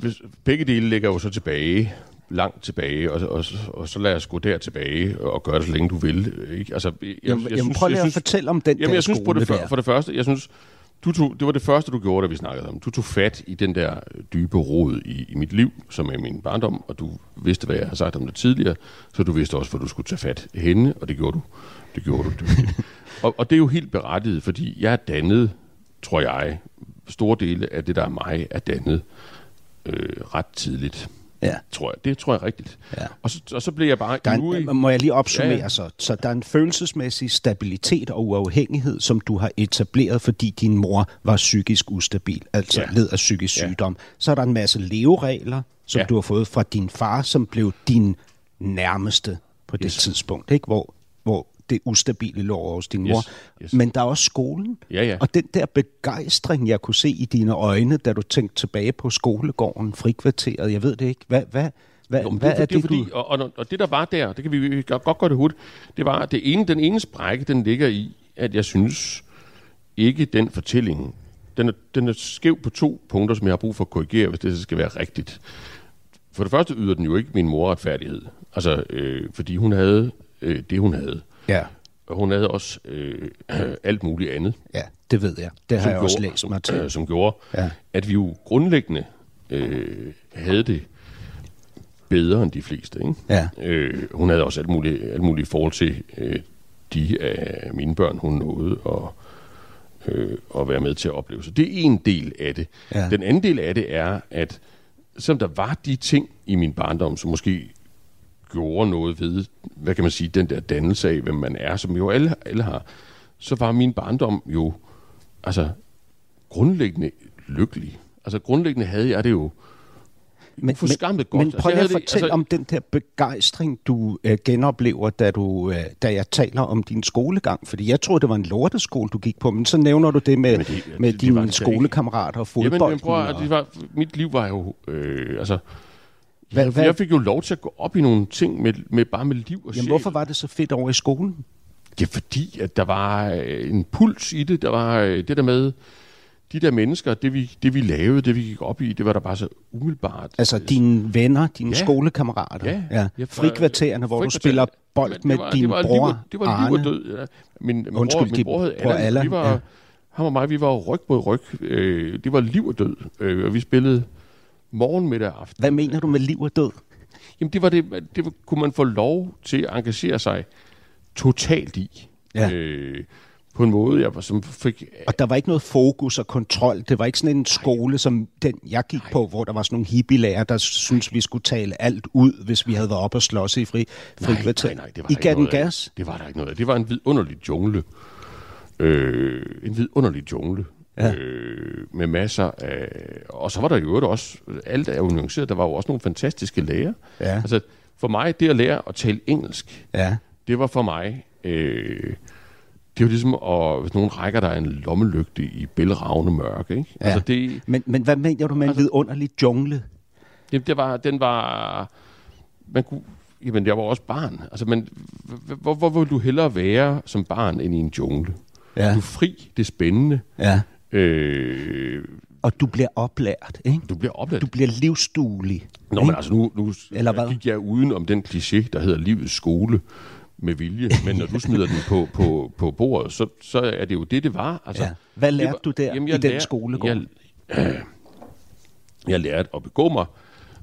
hvis begge dele ligger jo så tilbage... langt tilbage, og, og, og så lad os gå der tilbage og gøre det, så længe du vil. Ikke? Altså, jeg, jamen, jeg synes, prøv lige at synes, fortælle om den jamen, jeg synes, på det for, for det første, jeg synes, du tog, det var det første, du gjorde, da vi snakkede om. Du tog fat i den der dybe rod i, i mit liv, som er min barndom, og du vidste, hvad jeg har sagt om det tidligere, så du vidste også, hvor du skulle tage fat henne, og det gjorde du. Det gjorde du. og, og det er jo helt berettiget, fordi jeg er dannet, tror jeg, store dele af det, der er mig, er dannet øh, ret tidligt. Ja. Tror jeg. Det tror jeg rigtigt. Ja. Og, så, og så blev jeg bare... En, må jeg lige opsummere ja. så? Så der er en følelsesmæssig stabilitet og uafhængighed, som du har etableret, fordi din mor var psykisk ustabil, altså ja. led af psykisk ja. sygdom. Så er der en masse leveregler, som ja. du har fået fra din far, som blev din nærmeste på yes. det tidspunkt, ikke? Hvor, hvor det ustabile lå hos din mor. Yes. Yes. Men der er også skolen. Ja, ja. Og den der begejstring, jeg kunne se i dine øjne, da du tænkte tilbage på skolegården, frikvarteret, jeg ved det ikke. Hvad, hvad, hvad, jo, hvad det, er det, det fordi, du... Og, og det, der var der, det kan vi godt gøre det hurtigt, det var, at det ene, den ene sprække, den ligger i, at jeg synes ikke, den fortælling, den er, den er skæv på to punkter, som jeg har brug for at korrigere, hvis det skal være rigtigt. For det første yder den jo ikke min mor retfærdighed. Altså, øh, fordi hun havde øh, det, hun havde. Ja. Og hun havde også øh, alt muligt andet. Ja, det ved jeg. Det har jeg gjorde, også læst mig til. Øh, som gjorde, ja. at vi jo grundlæggende øh, havde det bedre end de fleste. Ikke? Ja. Øh, hun havde også alt muligt, alt muligt i forhold til øh, de af mine børn, hun nåede at, øh, at være med til at opleve. Så det er en del af det. Ja. Den anden del af det er, at som der var de ting i min barndom, som måske... gjorde noget ved, hvad kan man sige, den der dannelse af, hvem man er, som jo alle, alle har, så var min barndom jo, altså, grundlæggende lykkelig. Altså, grundlæggende havde jeg det jo men, forskammet godt. Men prøv lige altså, at fortælle altså, om den der begejstring, du øh, genoplever, da, du, øh, da jeg taler om din skolegang, fordi jeg troede, det var en lorteskole, du gik på, men så nævner du det med, det, det, med det, dine det skolekammerater og fodbolden. Jamen, men prøv, og... det var, mit liv var jo, øh, altså, Hvad, hvad? Jeg fik jo lov til at gå op i nogle ting med, med bare med liv og sjæl. Jamen, hvorfor var det så fedt over i skolen? Ja, fordi at der var en puls i det. Der var det der med, de der mennesker, det vi, det vi lavede, det vi gik op i, det var der bare så umiddelbart. Altså dine venner, dine ja. skolekammerater, ja. Ja. Ja, frikvartererne, hvor du spiller bold med var, din det var, bror, det var, det var Arne. Liv og død. Ja. Min, min Undskyld, bror, min bror hed Allan. Allan. Vi var, ja. Ham og mig, vi var ryg på ryg. Øh, det var liv og død, øh, og vi spillede morgen, middag og aften. Hvad mener du med liv og død? Jamen det var det, det var, kunne man få lov til at engagere sig totalt i. Ja. Øh, på en måde, jeg var, som fik... Og der var ikke noget fokus og kontrol. Det var ikke sådan en skole, Ej. som den, jeg gik Ej. på, hvor der var sådan nogle hippielærer, der syntes, vi skulle tale alt ud, hvis vi havde været oppe og slås i fri frikvarter. Nej, nej, nej, det var I gav den gas? Det var der ikke noget af. Det var en vidunderlig jungle. Øh, en vidunderlig jungle. Ja. Øh, med masser af... Og så var der jo også... Alt er jo nuanceret. Der var jo også nogle fantastiske lærer. Ja. Altså, for mig, det at lære at tale engelsk, ja. det var for mig... Øh, det er jo ligesom, og hvis nogen rækker der en lommelygte i bælragende mørke, ikke? Ja. Altså det, men, men hvad mener du med altså, en vidunderlig jungle? Jamen, det var, den var... Man kunne, jamen, jeg var også barn. Altså, men, hvor, hvor ville du hellere være som barn end i en jungle? Ja. Du er fri, det er spændende. Ja. Øh, og du bliver oplært, ikke? Du bliver oplært. Du bliver livsduelig. Nå, men altså, nu, nu Eller gik jeg uden om den kliché, der hedder livets skole. Med vilje, men når du smider den på, på, på bordet, så, så er det jo det, det var. Altså, ja. Hvad lærte var, du der jamen, i den lærte, skolegård? Jeg, øh, jeg lærte at begå mig,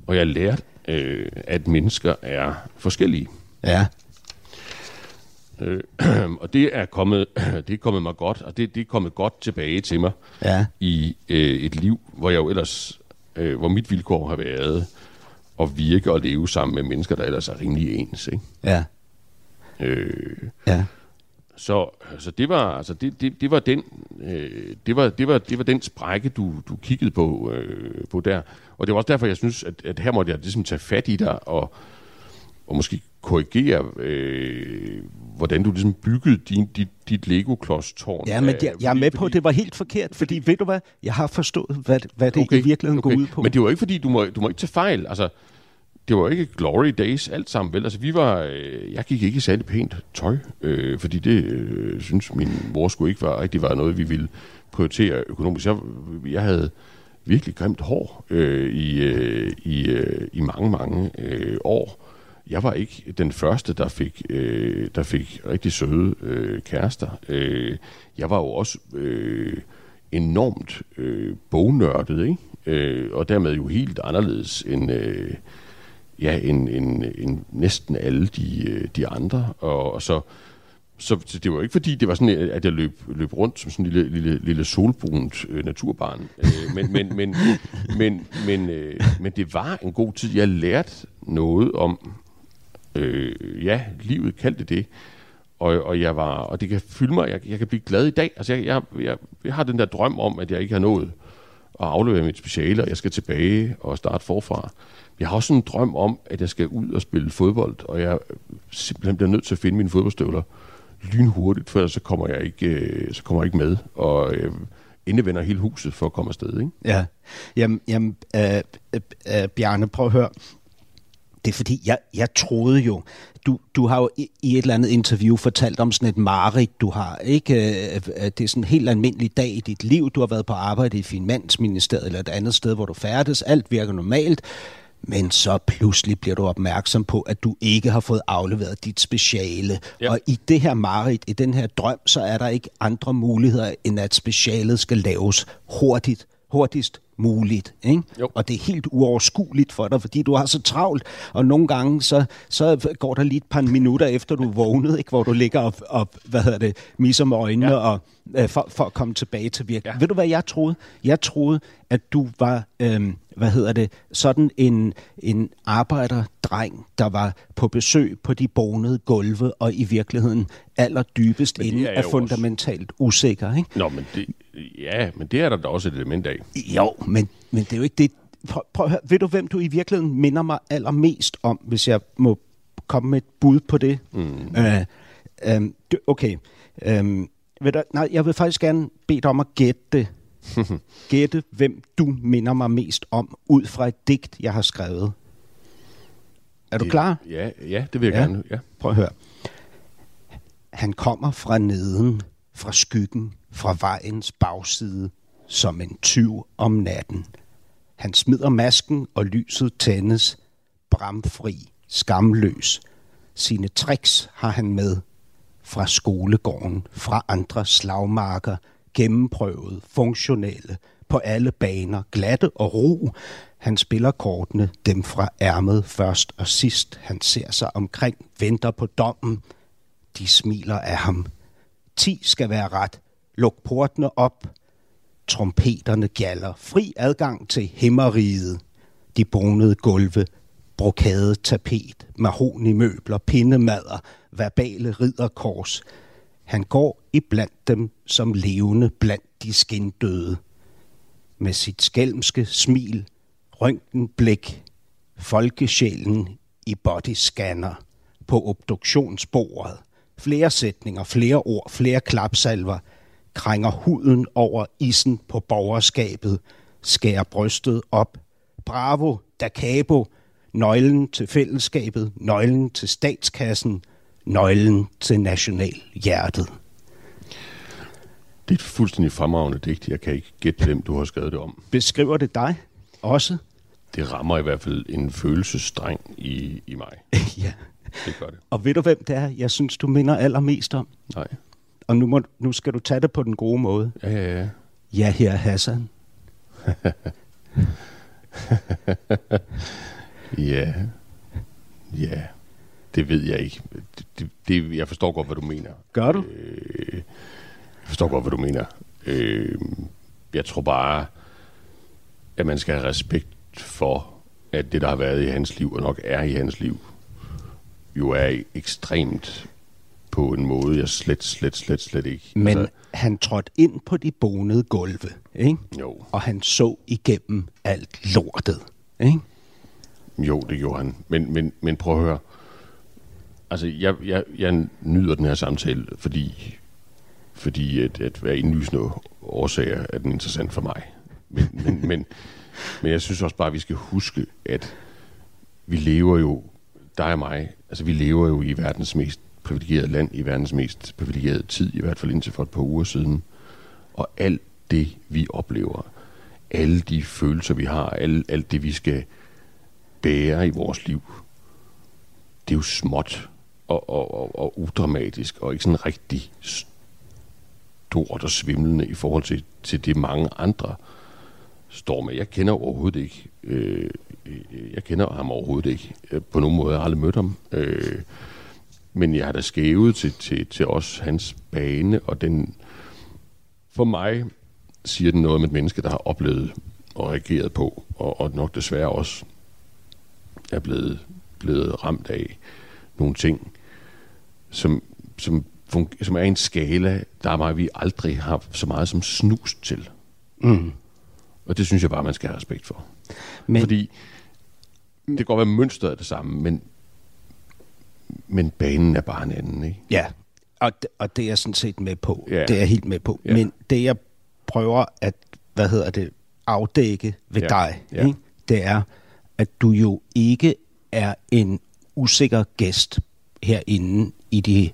og jeg lærte, øh, at mennesker er forskellige. Ja. Øh, og det er, kommet, det er kommet mig godt, og det, det er kommet godt tilbage til mig ja. i øh, et liv, hvor jeg jo ellers, øh, hvor mit vilkår har været at virke og leve sammen med mennesker, der ellers er rimelig ens, ikke? Ja. Øh, ja. Så altså det var altså det det, det var den øh, det var det var det var den sprække du du kiggede på øh, på der, og det var også derfor jeg synes at, at her måtte jeg ligesom tage fat i dig og og måske korrigere øh, hvordan du ligesom byggede din dit, dit Lego-klods-tårn. Ja, men jeg, jeg er med fordi, på at det var helt forkert, fordi ved du hvad, jeg har forstået hvad hvad det okay, i virkeligheden okay. går ud på. Men det var ikke fordi du må du må ikke tage fejl, altså. Det var ikke glory days alt sammen, vel? Altså, vi var... Øh, jeg gik ikke i særlig pænt tøj, øh, fordi det, øh, synes min mor skulle ikke var rigtig var noget, vi ville prioritere økonomisk. Jeg, jeg havde virkelig grimt hår øh, i, øh, i, øh, i mange, mange øh, år. Jeg var ikke den første, der fik, øh, der fik rigtig søde øh, kærester. Øh, jeg var jo også øh, enormt øh, bognørdet, ikke? Øh, og dermed jo helt anderledes end... Øh, Ja, en, en, en næsten alle de, de andre, og, og så, så det var ikke fordi, det var sådan, at jeg løb, løb rundt som sådan en lille, lille, lille solbrunt øh, naturbarn, øh, men, men, men, men, men, øh, men det var en god tid. Jeg lærte noget om, øh, ja, livet kaldte det, og, og, jeg var, og det kan fylde mig, jeg, jeg kan blive glad i dag. Altså, jeg, jeg, jeg, jeg har den der drøm om, at jeg ikke har nået at aflevere mit speciale, og jeg skal tilbage og starte forfra. Jeg har også en drøm om, at jeg skal ud og spille fodbold, og jeg simpelthen bliver nødt til at finde mine fodboldstøvler lynhurtigt, for ellers så kommer jeg ikke, så kommer jeg ikke med, og øh, indevender hele huset for at komme afsted, ikke? Ja, jamen, jamen øh, øh, Bjarne, prøv at høre. Det er fordi, jeg, jeg troede jo, du, du har jo i, i et eller andet interview fortalt om sådan et mareridt, du har, ikke? Det er sådan en helt almindelig dag i dit liv, du har været på arbejde i Finansministeriet eller et andet sted, hvor du færdes, alt virker normalt. Men så pludselig bliver du opmærksom på, at du ikke har fået afleveret dit speciale. Ja. Og i det her mareridt, i den her drøm, så er der ikke andre muligheder, end at specialet skal laves hurtigt, hurtigst muligt. Ikke? Og det er helt uoverskueligt for dig, fordi du har så travlt, og nogle gange, så, så går der lige et par minutter efter, du er vågnet, ikke? Hvor du ligger og, og hvad hedder det, misser med øjnene, ja. og, øh, for, for at komme tilbage til virkeligheden. Ja. Ved du, hvad jeg troede? Jeg troede, at du var... Øh, hvad hedder det, sådan en, en arbejderdreng, der var på besøg på de bonede gulve, og i virkeligheden allerdybest inde er, er fundamentalt også... usikker, ikke? Nå, men det, ja, men det er der da også et element af. Jo, men, men det er jo ikke det. Prøv, prøv at høre, ved du, hvem du i virkeligheden minder mig allermest om, hvis jeg må komme med et bud på det? Mm. Øh, øh, okay. Øh, ved du, nej, jeg vil faktisk gerne bede dig om at gætte det. Gætte, hvem du minder mig mest om, ud fra et digt, jeg har skrevet. Er du det, klar? Ja, ja, det vil jeg ja. gerne. Ja. Prøv at høre. Han kommer fra neden, fra skyggen, fra vejens bagside. som en tyv om natten. Han smider masken, og lyset tændes, bramfri, skamløs. Sine tricks har han med fra skolegården, fra andre slagmarker, gennemprøvet, funktionelle, på alle baner, glatte og ro. Han spiller kortene, dem fra ærmet først og sidst. Han ser sig omkring, venter på dommen. De smiler af ham. Ti skal være ret. Luk portene op. Trompeterne gjalder. Fri adgang til himmeriget. De bonede gulve. Brokadetapet. Mahognimøbler. Pindemadder. Verbale ridderkors. Han går iblandt dem som levende blandt de skindøde. Med sit skælmske smil. Røntgenblik. Folkesjælen i bodyscanner. På obduktionsbordet. Flere sætninger, flere ord, flere klapsalver. Krænger huden over isen på borgerskabet. Skærer brystet op. Bravo, da capo. Nøglen til fællesskabet. Nøglen til statskassen. Nøglen til nationalhjertet. Det er et fuldstændig fremragende digt. Jeg kan ikke gætte, hvem du har skrevet det om. Beskriver det dig også? Det rammer i hvert fald en følelsesstreng i, i mig. Ja. Det gør det. Og ved du, hvem det er, jeg synes, du minder allermest om? Nej. Og nu, må, nu skal du tage det på den gode måde. Ja, ja, ja. Ja, her Hassan. Ja. Ja. Det ved jeg ikke. Det, det, det, jeg forstår godt, hvad du mener. Gør du? Øh, jeg forstår godt, hvad du mener. Øh, jeg tror bare, at man skal have respekt for, at det, der har været i hans liv, og nok er i hans liv, jo er ekstremt på en måde, jeg slet, slet, slet, slet ikke. Men altså, han trådte ind på de bonede gulve, ikke? Jo. Og han så igennem alt lortet, ikke? Jo, det gjorde han. Men, men, men prøv at høre. Altså, jeg, jeg, jeg nyder den her samtale, fordi, fordi at, at være indlysende årsager er den interessant for mig. Men, men, men, men jeg synes også bare, at vi skal huske, at vi lever jo, dig og mig, altså vi lever jo i verdens mest privilegerede land, i verdens mest privilegerede tid, i hvert fald indtil for et par uger siden. Og alt det, vi oplever, alle de følelser, vi har, alle, alt det, vi skal bære i vores liv, det er jo småt og, og, og, og udramatisk, og ikke sådan rigtig stort og svimlende i forhold til, til det, mange andre står med. Jeg kender overhovedet ikke... Øh, Jeg kender ham overhovedet ikke. På nogen måde har jeg aldrig mødt ham. Øh, men jeg har da skævet til, til, til os hans bane, og den for mig siger den noget om et menneske, der har oplevet og reageret på, og, og nok desværre også er blevet, blevet ramt af nogle ting, som, som, funger- som er en skala, der er meget, vi aldrig har så meget som snus til. Mm. Og det synes jeg bare, man skal have respekt for. Men, Fordi... det kan godt være mønstret af det samme, men, men banen er bare en anden, ikke? Ja, og det, og det er jeg sådan set med på. Yeah. Det er jeg helt med på. Yeah. Men det, jeg prøver at, hvad hedder det, afdække ved yeah. dig, yeah. Ikke? Det er, at du jo ikke er en usikker gæst herinde i, de,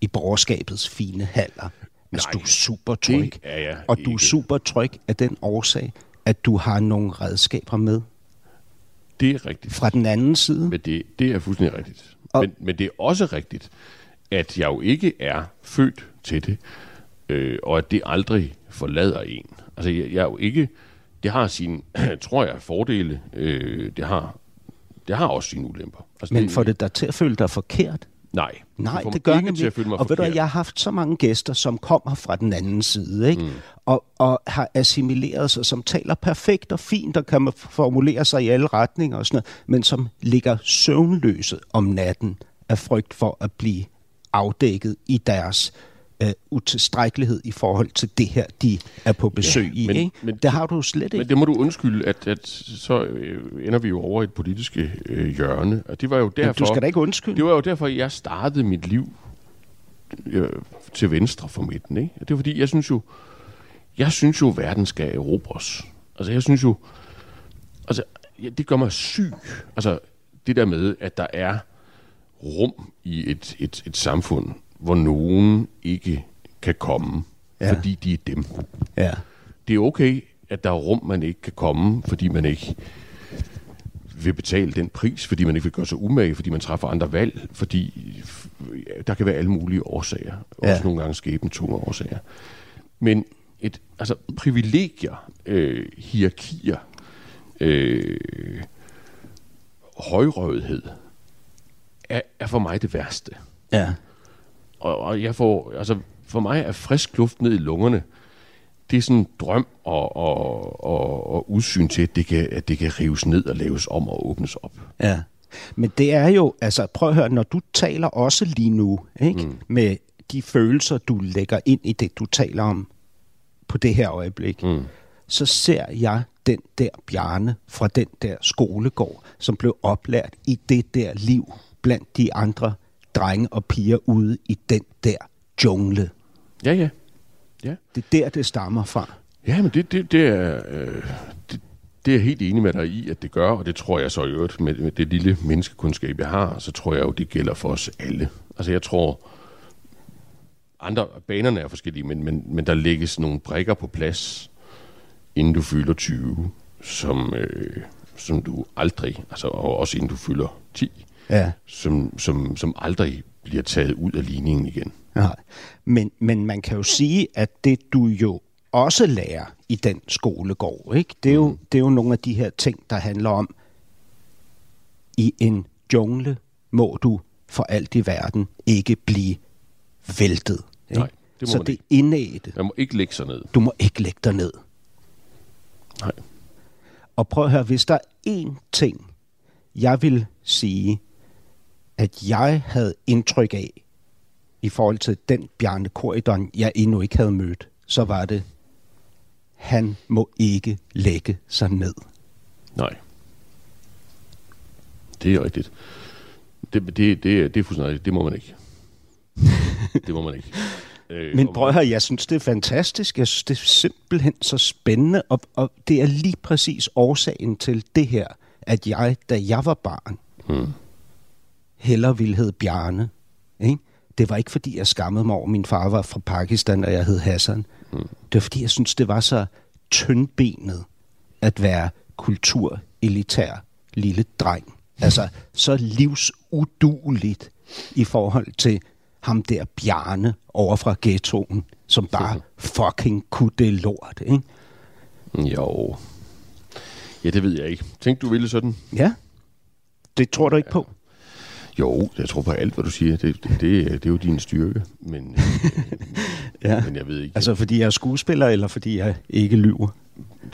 i borgerskabets fine haller. Altså, nej, du er super tryg. Er jeg og ikke. Du er super tryg af den årsag, at du har nogle redskaber med. Det er rigtigt. Fra den anden side. Men det, det er fuldstændig rigtigt. Men, men det er også rigtigt, at jeg jo ikke er født til det, øh, og at det aldrig forlader en. Altså, jeg, jeg er jo ikke... Det har sine, tror jeg, fordele. Øh, det, har, det har også sine ulemper. Altså, men det, får det dig til at føle dig forkert? Nej. Nej, det, det gør ikke til at føle mig og forkert. Og ved du, jeg har haft så mange gæster, som kommer fra den anden side, ikke? Mm. Og, og har assimileret sig, som taler perfekt og fint, og kan formulere sig i alle retninger og sådan noget, men som ligger søvnløse om natten af frygt for at blive afdækket i deres øh, utilstrækkelighed i forhold til det her, de er på besøg ja, i, men, ikke? Men, det har du slet ikke. Men det må du undskylde, at, at så øh, ender vi jo over i et politisk øh, hjørne, og det var jo derfor... Men du skal da ikke undskylde. Det var jo derfor, jeg startede mit liv øh, til venstre for midten, ikke? Det var fordi, jeg synes jo, Jeg synes jo, verden skal erobres. Altså, jeg synes jo... Altså, ja, det gør mig syg. Altså, det der med, at der er rum i et, et, et samfund, hvor nogen ikke kan komme, ja. Fordi de er dem. Ja. det er okay, at der er rum, man ikke kan komme, fordi man ikke vil betale den pris, fordi man ikke vil gøre sig umage, fordi man træffer andre valg, fordi der kan være alle mulige årsager. Også ja. Nogle gange skæbnetunge årsager. Men et, altså privilegier, øh, hierarkier, øh, højrøvethed, er, er for mig det værste. Ja. Og, og jeg får, altså for mig er frisk luft ned i lungerne, det er sådan en drøm og, og, og, og udsyn til, at det, kan, at det kan rives ned og laves om og åbnes op. Ja, men det er jo, altså prøv at høre, når du taler også lige nu, ikke, mm. med de følelser, du lægger ind i det, du taler om på det her øjeblik, mm. så ser jeg den der Bjarne fra den der skolegård, som blev oplært i det der liv blandt de andre drenge og piger ude i den der jungle. Ja, ja. Ja. Det er der, det stammer fra. Ja, men det, det, det, er, øh, det, det er jeg helt enig med dig i, at det gør, og det tror jeg så i øvrigt, med, med det lille menneskekundskab, jeg har, så tror jeg jo, det gælder for os alle. Altså jeg tror, andre banerne er forskellige, men, men, men der lægges nogle brikker på plads, inden du fylder tyve, som, øh, som du aldrig, altså og også inden du fylder ti, ja. som, som, som aldrig bliver taget ud af ligningen igen. Nej. Men, men man kan jo sige, at det du jo også lærer i den skolegård, ikke? Det, er jo, mm. det er jo nogle af de her ting, der handler om, i en jungle må du for alt i verden ikke blive væltet. Ikke? Nej, det må så man det ikke. Indædte. Man må ikke lægge sig ned. Du må ikke lægge dig ned. Nej. Og prøv at høre, hvis der er én ting, jeg vil sige, at jeg havde indtryk af, i forhold til den Bjarne Corydon, jeg endnu ikke havde mødt, så var det, han må ikke lægge sig ned. Nej. Det er rigtigt. Det, det, det, det er fuldstændig, det må man ikke. Det må man ikke. Øh, Men prøv at høre, jeg synes, det er fantastisk. Jeg synes, det er simpelthen så spændende, og, og det er lige præcis årsagen til det her, at jeg, da jeg var barn, hmm. hellere ville hedde Bjarne, ikke? Det var ikke, fordi jeg skammede mig over, min far var fra Pakistan, og jeg hed Hassan. Mm. Det var, fordi jeg synes det var så tyndbenet at være kulturelitær lille dreng. Mm. Altså, så livsudueligt i forhold til ham der Bjarne over fra ghettoen, som bare mm. fucking kunne det lort, ikke? Jo. Ja, det ved jeg ikke. Tænkte du ville sådan? Ja. Det tror du ikke ja. På? Jo, jeg tror på alt, hvad du siger. Det, det, det, det er jo din styrke, men, ja. men jeg ved ikke. Altså, fordi jeg er skuespiller, eller fordi jeg ikke lyver?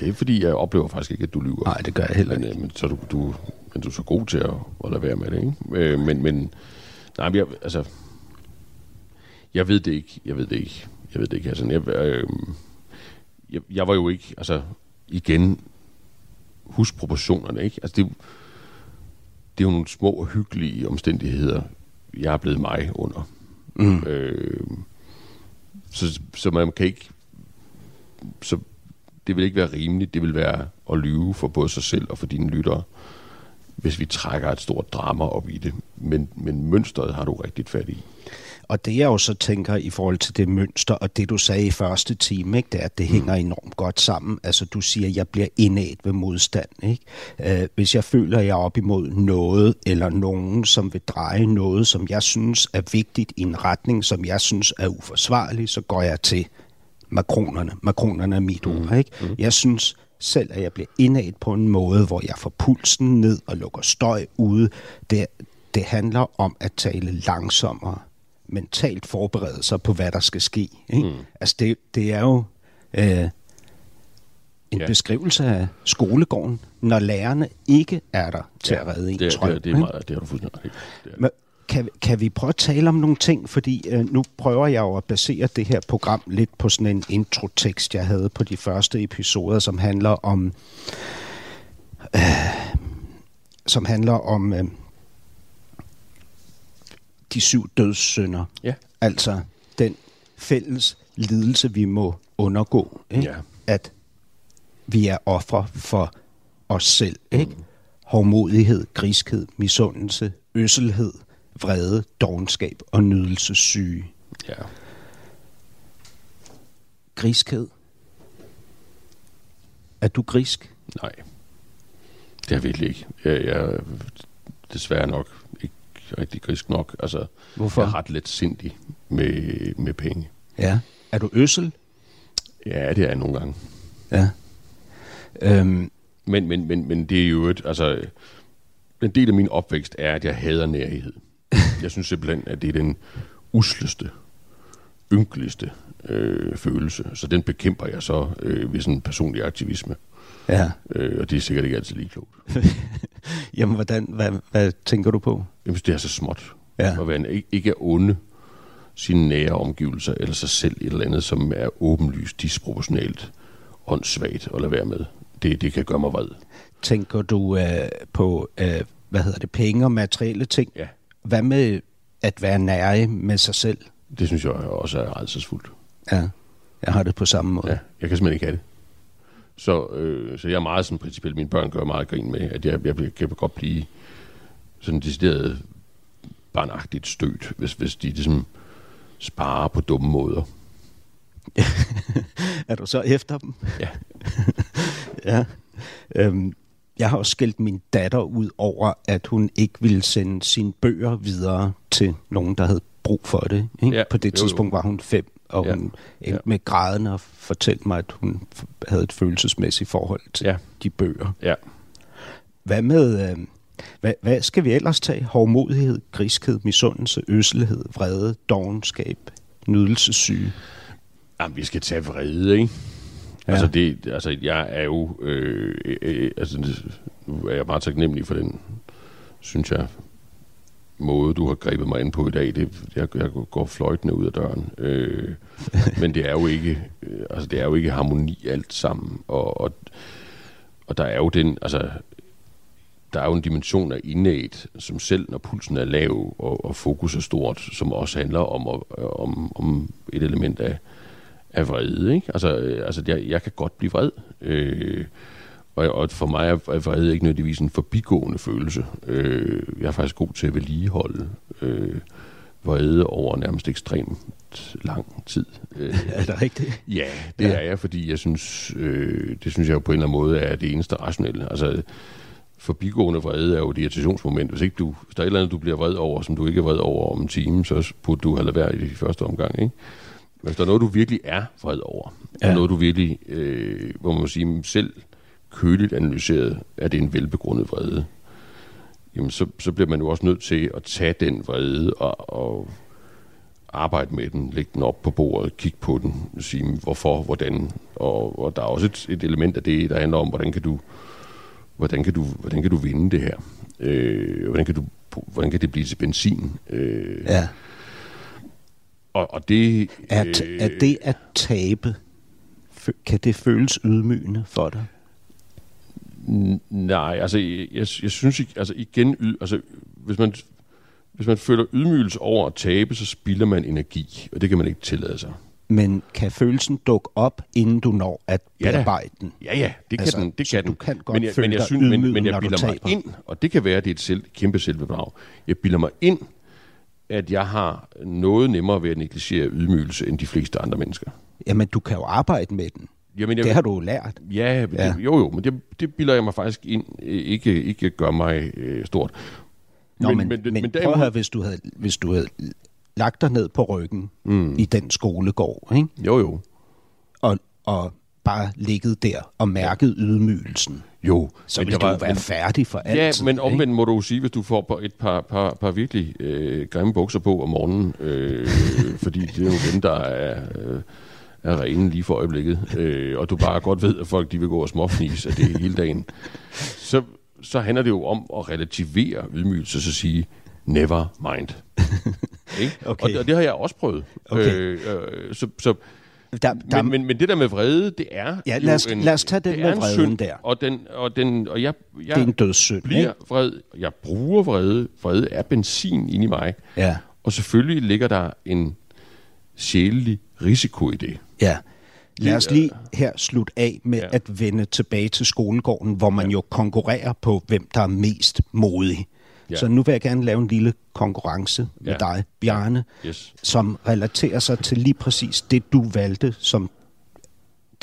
Det er, fordi jeg oplever faktisk ikke, at du lyver. Nej, det gør jeg heller ikke. Men, men, så du, du, men du er så god til at, at lade være med det, ikke? Men, men nej, men jeg, altså, jeg ved det ikke. Jeg ved det ikke. Jeg ved det ikke. Altså, jeg, øh, jeg, jeg var jo ikke, altså, igen, husk proportionerne, ikke? Altså, det Det er jo nogle små og hyggelige omstændigheder, jeg er blevet mig under. Mm. Øh, så, så man kan ikke... Så det vil ikke være rimeligt, det vil være at lyve for både sig selv og for dine lyttere, hvis vi trækker et stort drama op i det. Men, men mønstret har du rigtigt fat i. Og det jeg også tænker i forhold til det mønster, og det du sagde i første time, ikke, det er, at det hænger enormt godt sammen. Altså du siger, at jeg bliver indædt ved modstand. Ikke? Øh, hvis jeg føler, at jeg er op imod noget eller nogen, som vil dreje noget, som jeg synes er vigtigt i en retning, som jeg synes er uforsvarlig, så går jeg til makronerne. Makronerne er mit ord. Ikke? Jeg synes selv, at jeg bliver indædt på en måde, hvor jeg får pulsen ned og lukker støj ude. Det, det handler om at tale langsommere. Mentalt forberede sig på, hvad der skal ske. Ikke? Mm. Altså, det, det er jo øh, en ja. beskrivelse af skolegården, når lærerne ikke er der til ja, at redde en trøje. Det, det, det, det, det er du fuldstændig rigtigt. Men kan, kan vi prøve at tale om nogle ting? Fordi øh, nu prøver jeg jo at basere det her program lidt på sådan en introtekst, jeg havde på de første episoder, som handler om øh, som handler om øh, de syv dødssynder. Ja. Altså den fælles lidelse, vi må undergå. Ikke? Ja. At vi er ofre for os selv. Ikke? Mm. Hovmodighed, griskhed, misundelse, ødselhed, vrede, dovenskab og nydelsessyge. Ja. Griskhed. Er du grisk? Nej, det er jeg virkelig ikke. Jeg, jeg er desværre nok ikke rigtig grisk nok. Altså, hvorfor? Jeg er ret let sindig med, med penge. Ja. Er du ødsel? Ja, det er jeg nogle gange. Ja. Øhm. Men, men, men, men det er jo et... Altså, en del af min opvækst er, at jeg hader nærhed. Jeg synes simpelthen, at det er den usleste, ynkeligste øh, følelse. Så den bekæmper jeg så øh, ved sådan en personlig aktivisme. Ja. Øh, og det er sikkert ikke altid lige klogt. Jamen, hvordan, hvad, hvad tænker du på? Jamen, det er så småt. Ja. At være, ikke at onde sine nære omgivelser, eller sig selv et eller andet, som er åbenlyst, disproportionalt, åndssvagt at lade være med. Det, det kan gøre mig vred. Tænker du øh, på, øh, hvad hedder det, penge og materielle ting? Ja. Hvad med at være nære med sig selv? Det synes jeg også er rædselsfuldt. Ja, jeg har det på samme måde. Ja, jeg kan simpelthen ikke have det. Så, øh, så jeg er meget sådan principielt, mine børn gør meget grin med, at jeg, jeg kan godt blive sådan decideret barnagtigt stødt, hvis, hvis de ligesom sparer på dumme måder. Er du så efter dem? Ja. Ja. Øhm, jeg har også skældt min datter ud over, at hun ikke ville sende sine bøger videre til nogen, der havde brug for det. Ikke? Ja, på det tidspunkt jo, jo. var hun fem, og ja. hun endte ja. med græden og fortalte mig, at hun havde et følelsesmæssigt forhold til ja. de bøger. Ja. Hvad med... Øh, Hvad, hvad skal vi ellers tage? Hårdmodighed, griskhed, misundelse, ødselighed, vrede, dovenskab, nydelsessyge. Jamen, vi skal tage vrede, ikke? Ja. Altså, det, altså, jeg er jo... Øh, øh, altså, nu er jeg meget taknemmelig for den, synes jeg, måde, du har grebet mig ind på i dag. Det, jeg, jeg går fløjtende ud af døren. Øh, men det er jo ikke... Øh, altså, det er jo ikke harmoni alt sammen. Og, og, og der er jo den... Altså, der er jo en dimension af innate, som selv når pulsen er lav og, og fokus er stort, som også handler om, om, om et element af, af vrede. Ikke? Altså, altså jeg, jeg kan godt blive vred. Øh, og, og for mig er vrede ikke nødvendigvis en forbigående følelse. Øh, jeg er faktisk god til at vedligeholde øh, vrede over nærmest ekstremt lang tid. Øh, er det rigtigt? Ja, det ja. er jeg, fordi jeg synes, øh, det synes jeg jo på en eller anden måde er det eneste rationelle. Altså, forbigående vrede er jo et irritationsmoment. Hvis ikke du, hvis der er et eller andet, du bliver vred over, som du ikke er vred over om en time, så burde du have lavet været i de første omgang, ikke? Men hvis der er noget, du virkelig er vred over, ja. og noget, du virkelig, øh, hvor man må sige, selv køligt analyseret, er det en velbegrundet vrede, jamen så, så bliver man jo også nødt til at tage den vrede og, og arbejde med den, lægge den op på bordet, kigge på den, sige hvorfor, hvordan, og, og der er også et, et element af det, der handler om, hvordan kan du Hvordan kan, du, hvordan kan du vinde det her? Øh, hvordan, kan du, hvordan kan det blive til benzin? Øh, ja. Og, og det... At, øh, at det at tabe, kan det føles ydmygende for dig? N- nej, altså jeg, jeg, jeg synes ikke... Altså igen, yd, altså, hvis, man, hvis man føler ydmygelse over at tabe, så spilder man energi, og det kan man ikke tillade sig. Men kan følelsen dukke op, inden du når at bearbejde den? Ja, ja, det kan altså, den. Det kan du den. Kan godt men jeg, føle men jeg dig synes, ydmygen, men, men jeg bilder mig ind, og det kan være, at det er et selv, kæmpe selvbedrag. Jeg bilder mig ind, at jeg har noget nemmere ved at negligere ydmygelse, end de fleste andre mennesker. Jamen, du kan jo arbejde med den. Jamen, jeg, det har du jo lært. Ja, ja. Det, jo jo, men det, det bilder jeg mig faktisk ind. Ikke, ikke gør mig øh, stort. Nå, men, men, men, men, men prøv at høre, hvis du havde... Hvis du havde lagt dig ned på ryggen mm. i den skolegård, ikke? Jo, jo. Og, og bare ligget der og mærket ydmygelsen. Jo. Så vil du var, være men, færdig for alt. Ja, men omvendt må du sige, hvis du får et par, par, par virkelig øh, grimme bukser på om morgenen, øh, fordi det er jo dem, der er, øh, er rene lige for øjeblikket, øh, og du bare godt ved, at folk de vil gå og småfnise af det hele dagen, så, så handler det jo om at relativere ydmygelse, så sige, never mind. Okay. Og, det, og det har jeg også prøvet. Okay. Øh, øh, så, så, der, der, men, men, men det der med vrede, det er ja, lad os, en, lad os tage den med vreden synd, der. Og, den, og, den, og jeg, jeg det er en dødssynd, bliver ikke? vred. Jeg bruger vrede. Vrede er benzin inde i mig. Ja. Og selvfølgelig ligger der en sjælelig risiko i det. Ja. Lad os lige her slutte af med ja. at vende tilbage til skolegården, hvor man ja. jo konkurrerer på, hvem der er mest modig. Ja. Så nu vil jeg gerne lave en lille konkurrence med ja. dig, Bjarne, yes. som relaterer sig til lige præcis det, du valgte som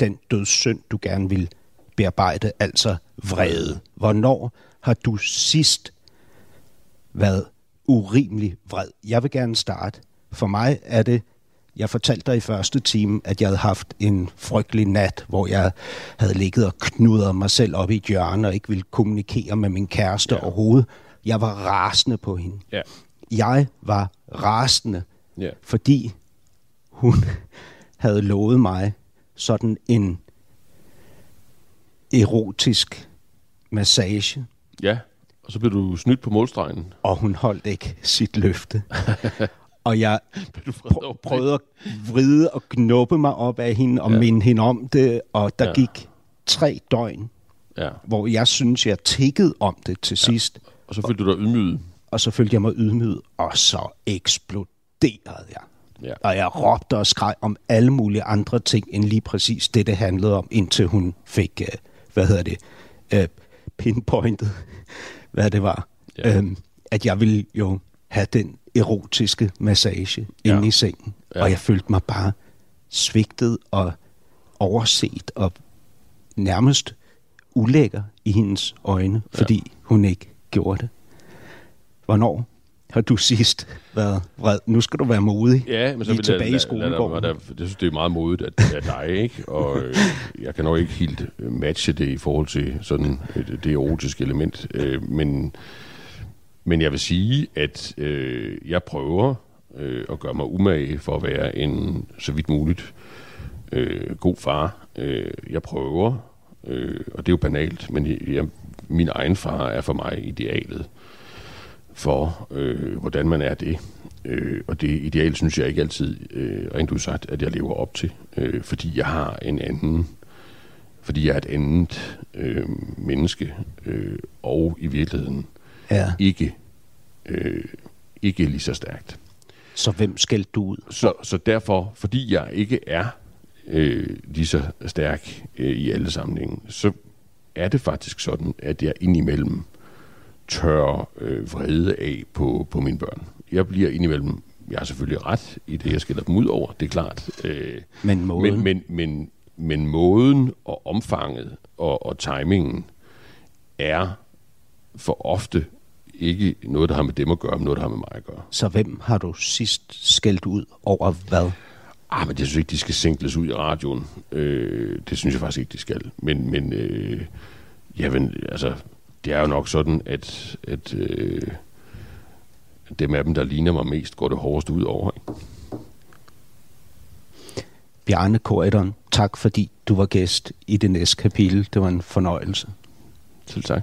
den dødssynd, du gerne ville bearbejde, altså vrede. Hvornår har du sidst været urimelig vred? Jeg vil gerne starte. For mig er det, jeg fortalte dig i første time, at jeg havde haft en frygtelig nat, hvor jeg havde ligget og knudret mig selv op i et hjørne og ikke ville kommunikere med min kæreste yeah. overhovedet. Jeg var rasende på hende. Yeah. Jeg var rasende, yeah. fordi hun havde lovet mig sådan en erotisk massage. Ja, og så blev du snydt på målstregen. Og hun holdt ikke sit løfte. Og jeg pr- prøvede at vride og knuppe mig op af hende og ja. minde hende om det. Og der ja. gik tre døgn, ja. hvor jeg synes jeg tikkede om det til ja. sidst. Og så følte du dig ydmyget. Og så følte jeg mig ydmyget, og så eksploderede jeg. Ja. Og jeg råbte og skreg om alle mulige andre ting, end lige præcis det, det handlede om, indtil hun fik, øh, hvad hedder det, øh, pinpointet, hvad det var. Ja. Øhm, at jeg ville jo have den erotiske massage ja. inde i sengen, ja. og jeg følte mig bare svigtet og overset og nærmest ulækker i hendes øjne, ja. fordi hun ikke gjorde det. Hvornår har du sidst været vred? Nu skal du være modig. Ja, men så vil jeg, jeg synes, det er meget modigt af dig, ikke? Og øh, jeg kan nok ikke helt matche det i forhold til sådan det erotiske element. Øh, men, men jeg vil sige, at øh, jeg prøver øh, at gøre mig umage for at være en så vidt muligt øh, god far. Øh, jeg prøver, øh, og det er jo banalt, men jeg, min egen far er for mig idealet for, øh, hvordan man er det. Øh, og det ideal, synes jeg ikke altid, øh, rent udsagt, at jeg lever op til. Øh, fordi jeg har en anden, fordi jeg er et andet øh, menneske, øh, og i virkeligheden ja. ikke, øh, ikke lige så stærkt. Så hvem skældte du ud? Så, så derfor, fordi jeg ikke er øh, lige så stærk øh, i alle sammenhænge, så er det faktisk sådan, at jeg indimellem tør øh, vrede af på, på mine børn. Jeg bliver indimellem, jeg har selvfølgelig ret i det, jeg skiller dem ud over, det er klart. Øh, men måden? Men, men, men, men måden og omfanget og, og timingen er for ofte ikke noget, der har med dem at gøre, men noget, der har med mig at gøre. Så hvem har du sidst skældt ud over hvad? Ah, men jeg synes ikke, de skal singles ud i radioen. Øh, det synes jeg faktisk ikke, de skal. Men, men øh, jamen, altså... Det er jo nok sådan, at, at øh, dem af dem, der ligner mig mest, går det hårdest ud over. Ikke? Bjarne Corydon, tak fordi du var gæst i det næste kapitel. Det var en fornøjelse. Selv tak.